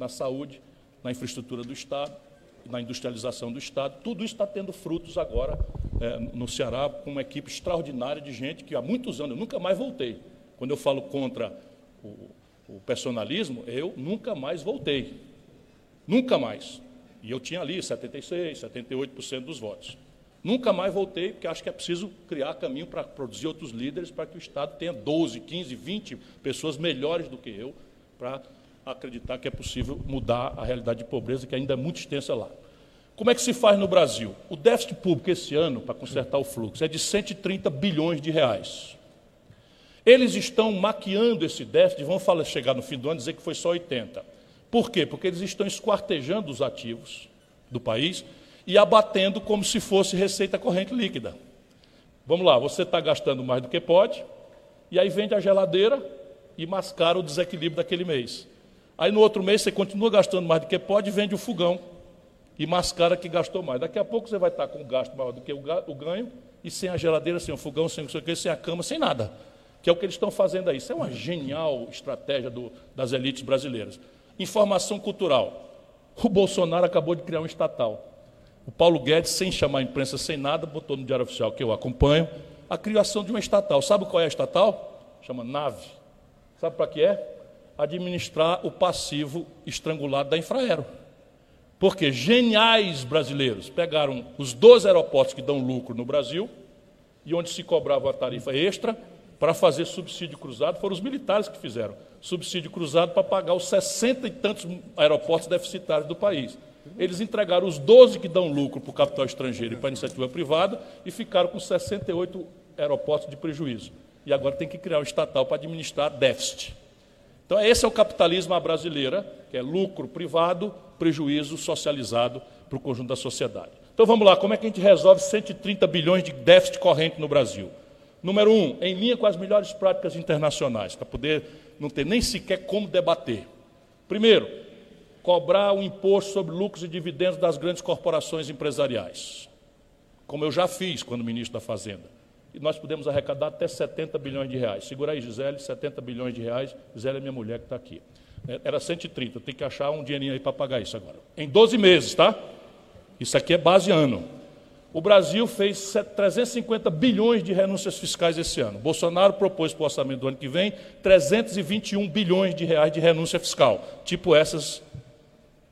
na saúde, na infraestrutura do Estado, na industrialização do Estado. Tudo isso está tendo frutos agora é, no Ceará, com uma equipe extraordinária de gente que há muitos anos eu nunca mais voltei. Quando eu falo contra o... o personalismo, eu nunca mais voltei. Nunca mais. E eu tinha ali setenta e seis, setenta e oito por cento dos votos. Nunca mais voltei, porque acho que é preciso criar caminho para produzir outros líderes, para que o Estado tenha doze, quinze, vinte pessoas melhores do que eu, para acreditar que é possível mudar a realidade de pobreza, que ainda é muito extensa lá. Como é que se faz no Brasil? O déficit público esse ano, para consertar o fluxo, é de cento e trinta bilhões de reais. Eles estão maquiando esse déficit, vão falar, chegar no fim do ano e dizer que foi só oitenta. Por quê? Porque eles estão esquartejando os ativos do país e abatendo como se fosse receita corrente líquida. Vamos lá, você está gastando mais do que pode, e aí vende a geladeira e mascara o desequilíbrio daquele mês. Aí no outro mês você continua gastando mais do que pode e vende o fogão e mascara que gastou mais. Daqui a pouco você vai estar com um gasto maior do que o ganho e sem a geladeira, sem o fogão, sem o que, sem a cama, sem nada. Que é o que eles estão fazendo aí. Isso é uma genial estratégia do, das elites brasileiras. Informação cultural. O Bolsonaro acabou de criar um estatal. O Paulo Guedes, sem chamar a imprensa, sem nada, botou no Diário Oficial, que eu acompanho, a criação de uma estatal. Sabe qual é a estatal? Chama N A V. Sabe para que é? Administrar o passivo estrangulado da Infraero. Porque geniais brasileiros pegaram os doze aeroportos que dão lucro no Brasil e onde se cobrava a tarifa extra, para fazer subsídio cruzado, foram os militares que fizeram. Subsídio cruzado para pagar os sessenta e tantos aeroportos deficitários do país. Eles entregaram os doze que dão lucro para o capital estrangeiro e para a iniciativa privada e ficaram com sessenta e oito aeroportos de prejuízo. E agora tem que criar um estatal para administrar déficit. Então, esse é o capitalismo à brasileira, que é lucro privado, prejuízo socializado para o conjunto da sociedade. Então, vamos lá, como é que a gente resolve cento e trinta bilhões de déficit corrente no Brasil? Número um, em linha com as melhores práticas internacionais, para poder não ter nem sequer como debater. Primeiro, cobrar o imposto sobre lucros e dividendos das grandes corporações empresariais, como eu já fiz quando ministro da Fazenda. E nós podemos arrecadar até setenta bilhões de reais. Segura aí, Gisele, setenta bilhões de reais. Gisele é minha mulher que está aqui. Era cento e trinta, eu tenho que achar um dinheirinho aí para pagar isso agora. Em doze meses, tá? Isso aqui é base ano. O Brasil fez trezentos e cinquenta bilhões de renúncias fiscais esse ano. Bolsonaro propôs para o orçamento do ano que vem trezentos e vinte e um bilhões de reais de renúncia fiscal, tipo essas,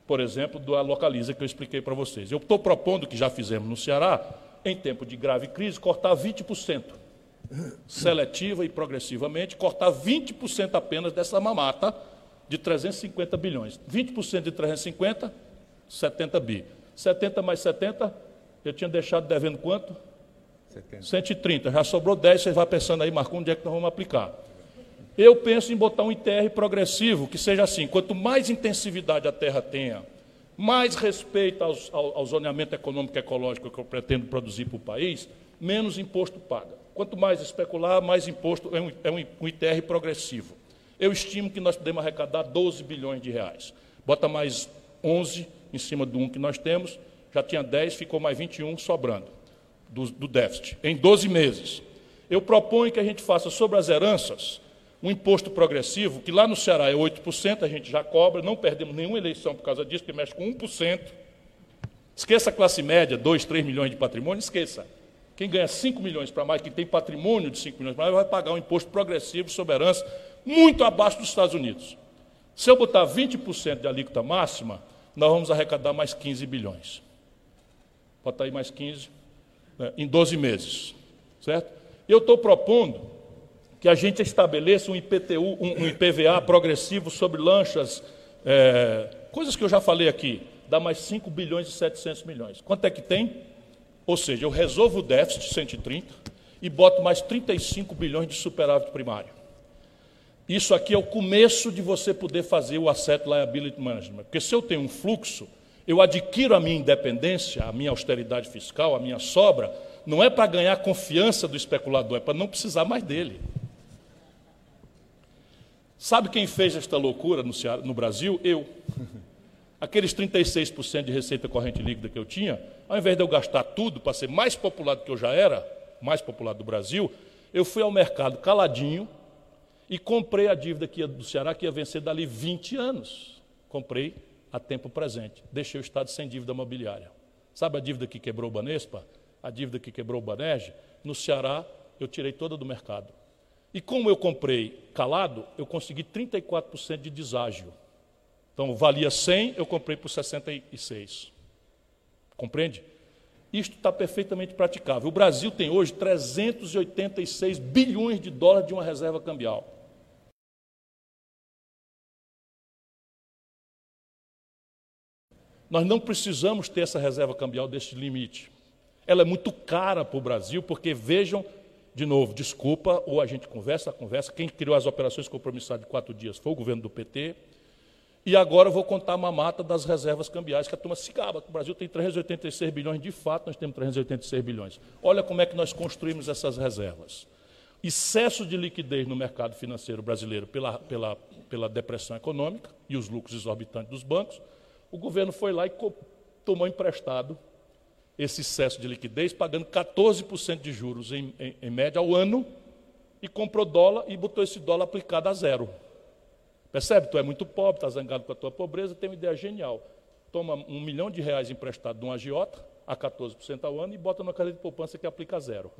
por exemplo, da Localiza que eu expliquei para vocês. Eu estou propondo, que já fizemos no Ceará, em tempo de grave crise, cortar vinte por cento, seletiva e progressivamente, cortar vinte por cento apenas dessa mamata de trezentos e cinquenta bilhões. vinte por cento de trezentos e cinquenta, setenta bi. setenta mais setenta... Eu tinha deixado devendo quanto? setenta. cento e trinta. Já sobrou dez, vocês vão pensando aí, Marcão, onde é que nós vamos aplicar? Eu penso em botar um I T R progressivo, que seja assim, quanto mais intensividade a terra tenha, mais respeito aos, ao, ao zoneamento econômico e ecológico que eu pretendo produzir para o país, menos imposto paga. Quanto mais especular, mais imposto, é um, é um I T R progressivo. Eu estimo que nós podemos arrecadar doze bilhões de reais. Bota mais onze em cima do um que nós temos, já tinha dez, ficou mais vinte e um sobrando do, do déficit, em doze meses. Eu proponho que a gente faça sobre as heranças um imposto progressivo, que lá no Ceará é oito por cento, a gente já cobra, não perdemos nenhuma eleição por causa disso, que mexe com um por cento. Esqueça a classe média, dois, três milhões de patrimônio, esqueça. Quem ganha cinco milhões para mais, quem tem patrimônio de cinco milhões para mais, vai pagar um imposto progressivo sobre herança muito abaixo dos Estados Unidos. Se eu botar vinte por cento de alíquota máxima, nós vamos arrecadar mais quinze bilhões. Bota aí mais quinze, né, em doze meses, certo? Eu estou propondo que a gente estabeleça um I P T U, um, um I P V A progressivo sobre lanchas, é, coisas que eu já falei aqui, dá mais cinco bilhões e setecentos milhões. Quanto é que tem? Ou seja, eu resolvo o déficit de cento e trinta e boto mais trinta e cinco bilhões de superávit primário. Isso aqui é o começo de você poder fazer o Asset Liability Management. Porque se eu tenho um fluxo, eu adquiro a minha independência, a minha austeridade fiscal, a minha sobra, não é para ganhar confiança do especulador, é para não precisar mais dele. Sabe quem fez esta loucura no Ceará, no Brasil? Eu. Aqueles trinta e seis por cento de receita corrente líquida que eu tinha, ao invés de eu gastar tudo para ser mais popular do que eu já era, mais popular do Brasil, eu fui ao mercado caladinho, e comprei a dívida que ia, do Ceará, que ia vencer dali vinte anos. Comprei a tempo presente. Deixei o Estado sem dívida mobiliária. Sabe a dívida que quebrou o Banespa? A dívida que quebrou o Banerj? No Ceará, eu tirei toda do mercado. E como eu comprei calado, eu consegui trinta e quatro por cento de deságio. Então, valia cem, eu comprei por sessenta e seis. Compreende? Isto está perfeitamente praticável. O Brasil tem hoje trezentos e oitenta e seis bilhões de dólares de uma reserva cambial. Nós não precisamos ter essa reserva cambial deste limite. Ela é muito cara para o Brasil, porque vejam, de novo, desculpa, ou a gente conversa, a conversa, quem criou as operações compromissadas de quatro dias foi o governo do P T, e agora eu vou contar a mamata das reservas cambiais, que a turma se gaba, que o Brasil tem trezentos e oitenta e seis bilhões, de fato nós temos trezentos e oitenta e seis bilhões. Olha como é que nós construímos essas reservas. Excesso de liquidez no mercado financeiro brasileiro pela, pela, pela depressão econômica e os lucros exorbitantes dos bancos, o governo foi lá e tomou emprestado esse excesso de liquidez, pagando quatorze por cento de juros em, em, em média ao ano, e comprou dólar e botou esse dólar aplicado a zero. Percebe? Tu é muito pobre, está zangado com a tua pobreza, tem uma ideia genial. Toma um milhão de reais emprestado de um agiota, a quatorze por cento ao ano, e bota numa carteira de poupança que aplica zero.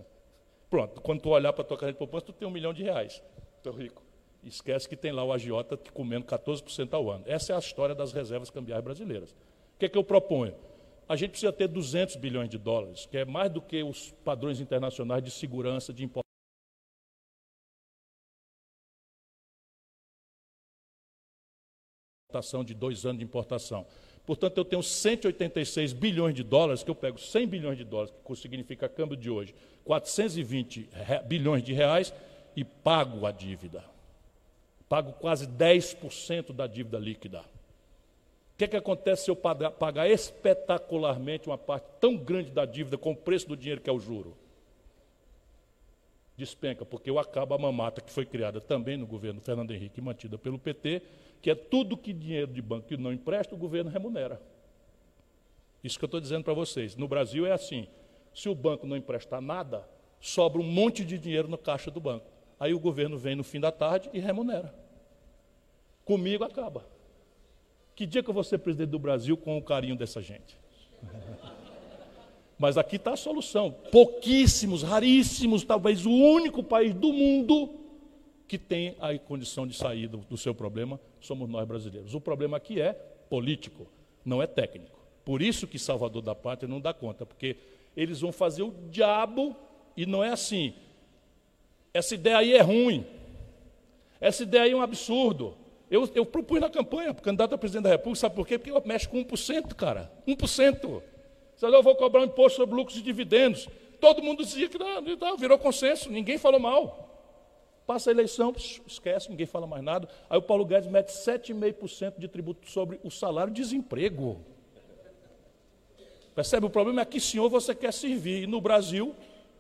Pronto, quando tu olhar para a tua carteira de poupança, tu tem um milhão de reais. Estou rico. Esquece que tem lá o agiota comendo quatorze por cento ao ano. Essa é a história das reservas cambiais brasileiras. O que é que eu proponho? A gente precisa ter duzentos bilhões de dólares, que é mais do que os padrões internacionais de segurança, de importância. De dois anos de importação. Portanto, eu tenho cento e oitenta e seis bilhões de dólares, que eu pego cem bilhões de dólares, que significa câmbio de hoje, quatrocentos e vinte bilhões de reais, e pago a dívida. Pago quase dez por cento da dívida líquida. O que é que acontece se eu pagar, pagar espetacularmente uma parte tão grande da dívida com o preço do dinheiro que é o juro? Despenca, porque eu acabo a mamata que foi criada também no governo Fernando Henrique, mantida pelo P T, que é tudo que dinheiro de banco que não empresta, o governo remunera. Isso que eu estou dizendo para vocês. No Brasil é assim, se o banco não emprestar nada, sobra um monte de dinheiro no caixa do banco. Aí o governo vem no fim da tarde e remunera. Comigo acaba. Que dia que eu vou ser presidente do Brasil com o carinho dessa gente? Mas aqui está a solução. Pouquíssimos, raríssimos, talvez o único país do mundo que tem a condição de sair do, do seu problema, somos nós brasileiros. O problema aqui é político, não é técnico. Por isso que Salvador da Pátria não dá conta, porque eles vão fazer o diabo e não é assim. Essa ideia aí é ruim, essa ideia aí é um absurdo. Eu, eu propus na campanha, candidato a presidente da República, sabe por quê? Porque eu mexo com um por cento, cara, um por cento. Eu vou cobrar um imposto sobre lucros e dividendos. Todo mundo dizia que não, não virou consenso, ninguém falou mal. Passa a eleição, esquece, ninguém fala mais nada. Aí o Paulo Guedes mete sete vírgula cinco por cento de tributo sobre o salário de desemprego. Percebe? O problema é que, senhor, você quer servir. E no Brasil,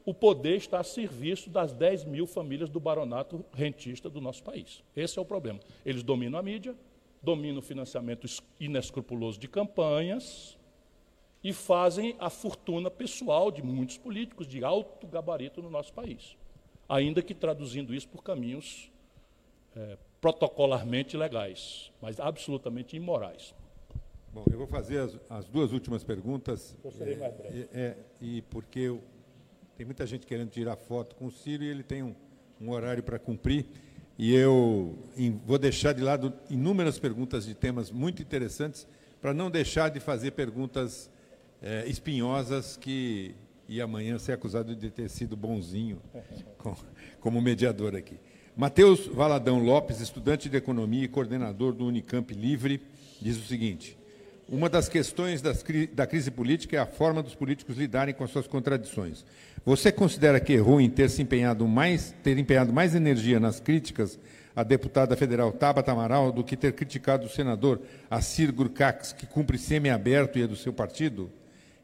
o poder está a serviço das dez mil famílias do baronato rentista do nosso país. Esse é o problema. Eles dominam a mídia, dominam o financiamento inescrupuloso de campanhas e fazem a fortuna pessoal de muitos políticos de alto gabarito no nosso país. Ainda que traduzindo isso por caminhos é, protocolarmente legais, mas absolutamente imorais. Bom, eu vou fazer as, as duas últimas perguntas. Gostaria é, mais breve. É, é, e porque eu, tem muita gente querendo tirar foto com o Ciro e ele tem um, um horário para cumprir. E eu vou deixar de lado inúmeras perguntas de temas muito interessantes para não deixar de fazer perguntas é, espinhosas que... E amanhã ser acusado de ter sido bonzinho com, como mediador aqui. Matheus Valadão Lopes, estudante de Economia e coordenador do Unicamp Livre, diz o seguinte: uma das questões das, da crise política é a forma dos políticos lidarem com as suas contradições. Você considera que errou em ter se empenhado mais, ter empenhado mais energia nas críticas à deputada federal Tabata Amaral do que ter criticado o senador Assis Gurgacz, que cumpre semi-aberto e é do seu partido?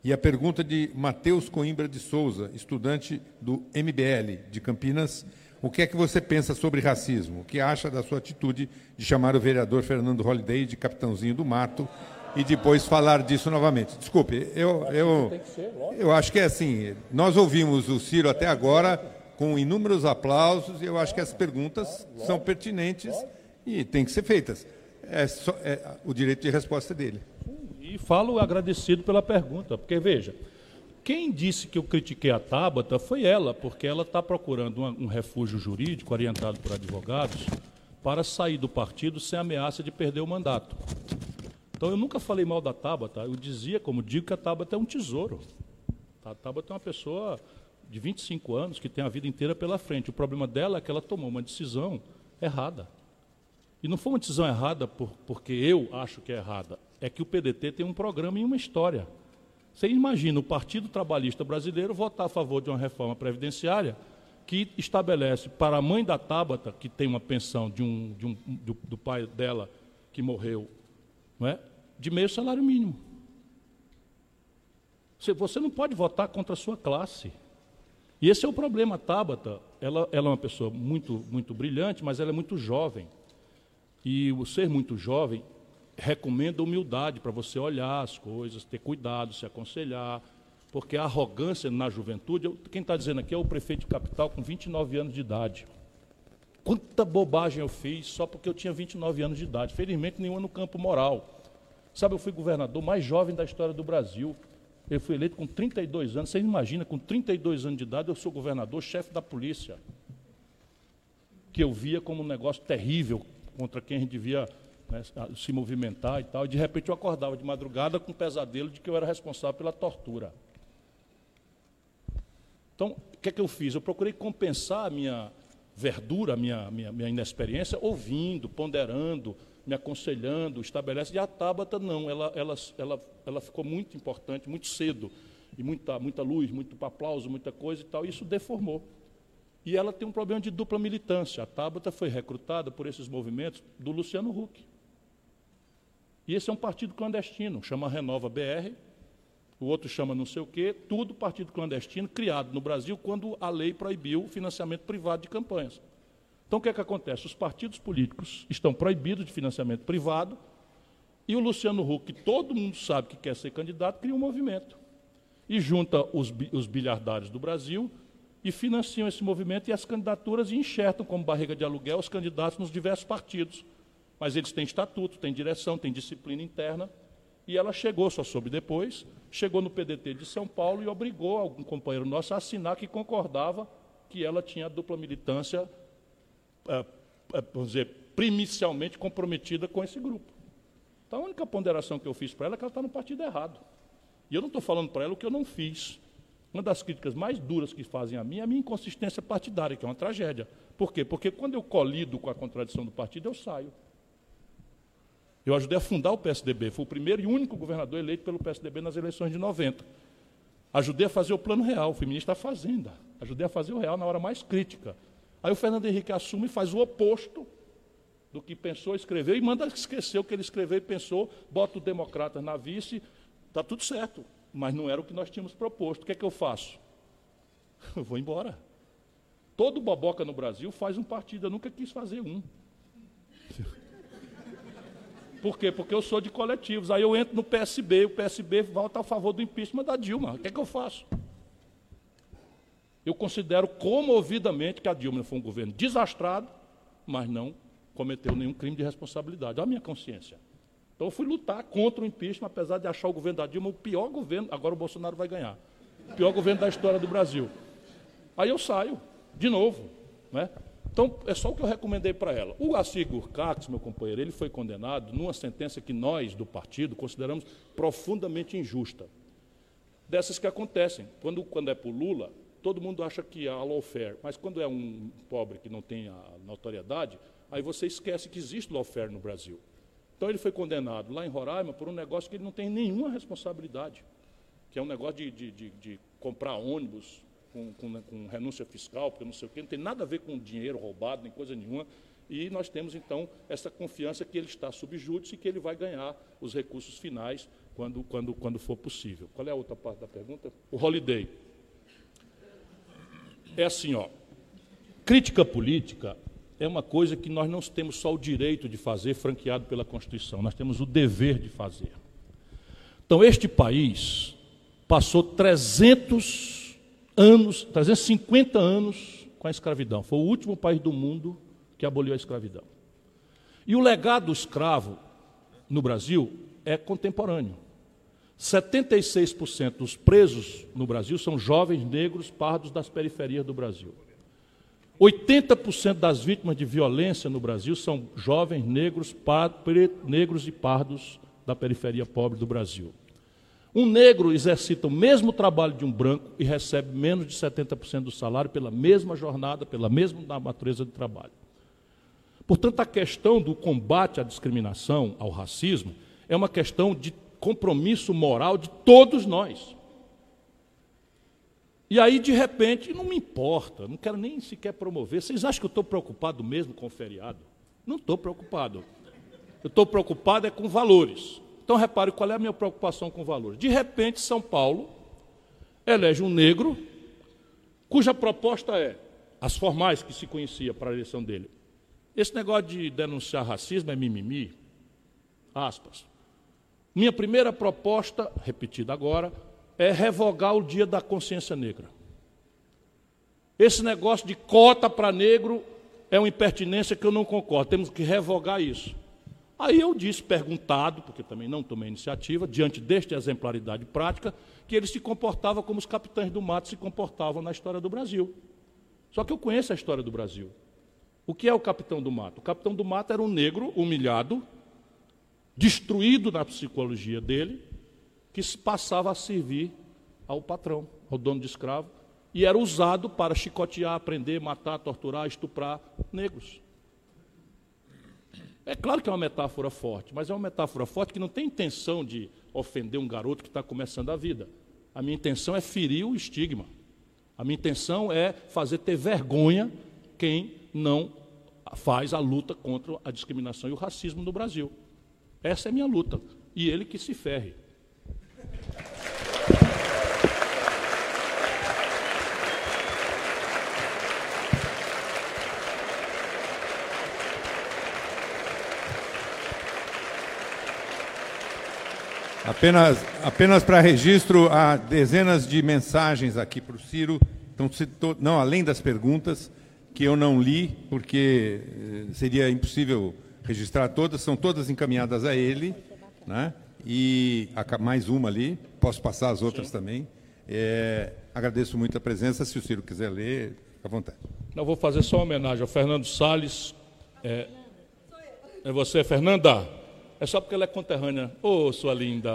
E a pergunta de Matheus Coimbra de Souza, estudante do M B L de Campinas: o que é que você pensa sobre racismo? O que acha da sua atitude de chamar o vereador Fernando Holliday de capitãozinho do mato e depois falar disso novamente? Desculpe, eu, eu, eu acho que é assim, nós ouvimos o Ciro até agora com inúmeros aplausos e eu acho que as perguntas são pertinentes e têm que ser feitas. É só, é, o direito de resposta é dele. E falo agradecido pela pergunta, porque, veja, quem disse que eu critiquei a Tabata foi ela, porque ela está procurando um refúgio jurídico orientado por advogados para sair do partido sem ameaça de perder o mandato. Então, eu nunca falei mal da Tabata, eu dizia, como digo, que a Tabata é um tesouro. A Tabata é uma pessoa de vinte e cinco anos que tem a vida inteira pela frente. O problema dela é que ela tomou uma decisão errada. E não foi uma decisão errada por, porque eu acho que é errada. É que o P D T tem um programa e uma história. Você imagina o Partido Trabalhista Brasileiro votar a favor de uma reforma previdenciária que estabelece para a mãe da Tabata, que tem uma pensão de um, de um, do, do pai dela que morreu, não é? De meio salário mínimo. Você, você não pode votar contra a sua classe. E esse é o problema. A Tabata, ela, ela é uma pessoa muito, muito brilhante, mas ela é muito jovem. E o ser muito jovem... recomendo humildade para você olhar as coisas, ter cuidado, se aconselhar, porque a arrogância na juventude... Eu, quem está dizendo aqui é o prefeito de capital com vinte e nove anos de idade. Quanta bobagem eu fiz só porque eu tinha vinte e nove anos de idade. Felizmente, nenhuma no campo moral. Sabe, eu fui governador mais jovem da história do Brasil. Eu fui eleito com trinta e dois anos. Vocês imaginam, com trinta e dois anos de idade, eu sou governador, chefe da polícia, que eu via como um negócio terrível contra quem a gente devia... Né, se movimentar e tal, e de repente eu acordava de madrugada com o pesadelo de que eu era responsável pela tortura. Então, o que é que eu fiz? Eu procurei compensar a minha verdura, a minha, minha, minha inexperiência, ouvindo, ponderando, me aconselhando, estabelece. E a Tabata, não, ela, ela, ela, ela ficou muito importante, muito cedo, e muita, muita luz, muito aplauso, muita coisa e tal, e isso deformou. E ela tem um problema de dupla militância. A Tabata foi recrutada por esses movimentos do Luciano Huck. E esse é um partido clandestino, chama Renova B R, o outro chama não sei o quê, tudo partido clandestino criado no Brasil quando a lei proibiu o financiamento privado de campanhas. Então, o que é que acontece? Os partidos políticos estão proibidos de financiamento privado e o Luciano Huck, que todo mundo sabe que quer ser candidato, cria um movimento. E junta os, os bilhardários do Brasil e financiam esse movimento e as candidaturas e enxertam como barriga de aluguel os candidatos nos diversos partidos. Mas eles têm estatuto, têm direção, têm disciplina interna, e ela chegou, só soube depois, chegou no P D T de São Paulo e obrigou algum companheiro nosso a assinar que concordava que ela tinha dupla militância, é, é, vamos dizer, primicialmente comprometida com esse grupo. Então, a única ponderação que eu fiz para ela é que ela está no partido errado. E eu não estou falando para ela o que eu não fiz. Uma das críticas mais duras que fazem a mim é a minha inconsistência partidária, que é uma tragédia. Por quê? Porque quando eu colido com a contradição do partido, eu saio. Eu ajudei a fundar o P S D B, fui o primeiro e único governador eleito pelo P S D B nas eleições de noventa. Ajudei a fazer o Plano Real, fui ministro da Fazenda. Ajudei a fazer o Real na hora mais crítica. Aí o Fernando Henrique assume e faz o oposto do que pensou, escreveu, e manda esquecer o que ele escreveu e pensou, bota o Democrata na vice, está tudo certo, mas não era o que nós tínhamos proposto. O que é que eu faço? Eu vou embora. Todo boboca no Brasil faz um partido, eu nunca quis fazer um. Por quê? Porque eu sou de coletivos. Aí eu entro no P S B, o P S B volta a favor do impeachment da Dilma. O que é que eu faço? Eu considero comovidamente que a Dilma foi um governo desastrado, mas não cometeu nenhum crime de responsabilidade. Olha a minha consciência. Então eu fui lutar contra o impeachment, apesar de achar o governo da Dilma o pior governo. Agora o Bolsonaro vai ganhar. O pior governo da história do Brasil. Aí eu saio, de novo, né? Então, é só o que eu recomendei para ela. O Assis Gurgacz, meu companheiro, ele foi condenado numa sentença que nós, do partido, consideramos profundamente injusta. Dessas que acontecem. Quando, quando é por Lula, todo mundo acha que é a lawfare, mas quando é um pobre que não tem a notoriedade, aí você esquece que existe lawfare no Brasil. Então, ele foi condenado lá em Roraima por um negócio que ele não tem nenhuma responsabilidade, que é um negócio de, de, de, de comprar ônibus com, com, com renúncia fiscal, porque não sei o quê, não tem nada a ver com dinheiro roubado, nem coisa nenhuma. E nós temos, então, essa confiança que ele está sob júdice e que ele vai ganhar os recursos finais quando, quando, quando for possível. Qual é a outra parte da pergunta? O Holiday. É assim, ó, crítica política é uma coisa que nós não temos só o direito de fazer, franqueado pela Constituição, nós temos o dever de fazer. Então, este país passou trezentos anos, trezentos e cinquenta anos com a escravidão. Foi o último país do mundo que aboliu a escravidão. E o legado escravo no Brasil é contemporâneo. setenta e seis por cento dos presos no Brasil são jovens negros pardos das periferias do Brasil. oitenta por cento das vítimas de violência no Brasil são jovens negros, negros e pardos da periferia pobre do Brasil. Um negro exercita o mesmo trabalho de um branco e recebe menos de setenta por cento do salário pela mesma jornada, pela mesma natureza de trabalho. Portanto, a questão do combate à discriminação, ao racismo, é uma questão de compromisso moral de todos nós. E aí, de repente, não me importa, não quero nem sequer promover. Vocês acham que eu estou preocupado mesmo com o feriado? Não estou preocupado. Eu estou preocupado é com valores. Então, repare qual é a minha preocupação com valores. De repente, São Paulo elege um negro, cuja proposta é, as formais que se conhecia para a eleição dele, esse negócio de denunciar racismo é mimimi, aspas. Minha primeira proposta, repetida agora, é revogar o Dia da Consciência Negra. Esse negócio de cota para negro é uma impertinência que eu não concordo, temos que revogar isso. Aí eu disse, perguntado, porque também não tomei iniciativa, diante desta exemplaridade prática, que ele se comportava como os capitães do mato se comportavam na história do Brasil. Só que eu conheço a história do Brasil. O que é o capitão do mato? O capitão do mato era um negro humilhado, destruído na psicologia dele, que se passava a servir ao patrão, ao dono de escravo, e era usado para chicotear, prender, matar, torturar, estuprar negros. É claro que é uma metáfora forte, mas é uma metáfora forte que não tem intenção de ofender um garoto que está começando a vida. A minha intenção é ferir o estigma. A minha intenção é fazer ter vergonha quem não faz a luta contra a discriminação e o racismo no Brasil. Essa é a minha luta. E ele que se ferre. Apenas, apenas para registro, há dezenas de mensagens aqui para o Ciro, então, se to... não, além das perguntas, que eu não li, porque seria impossível registrar todas, são todas encaminhadas a ele, né? E mais uma ali, posso passar as outras. Sim. Também. É, agradeço muito a presença, se o Ciro quiser ler, fica à vontade. Eu vou fazer só uma homenagem ao Fernando Salles. É, é você, Fernanda? É só porque ela é conterrânea. Ô, oh, sua linda.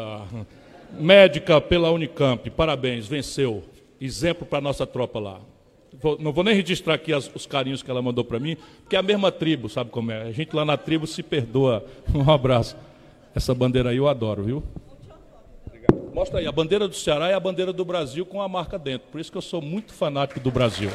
Médica pela Unicamp, parabéns, venceu. Exemplo para a nossa tropa lá. Vou, não vou nem registrar aqui as, os carinhos que ela mandou para mim, porque é a mesma tribo, sabe como é? A gente lá na tribo se perdoa. Um abraço. Essa bandeira aí eu adoro, viu? Mostra aí, a bandeira do Ceará é a bandeira do Brasil com a marca dentro. Por isso que eu sou muito fanático do Brasil.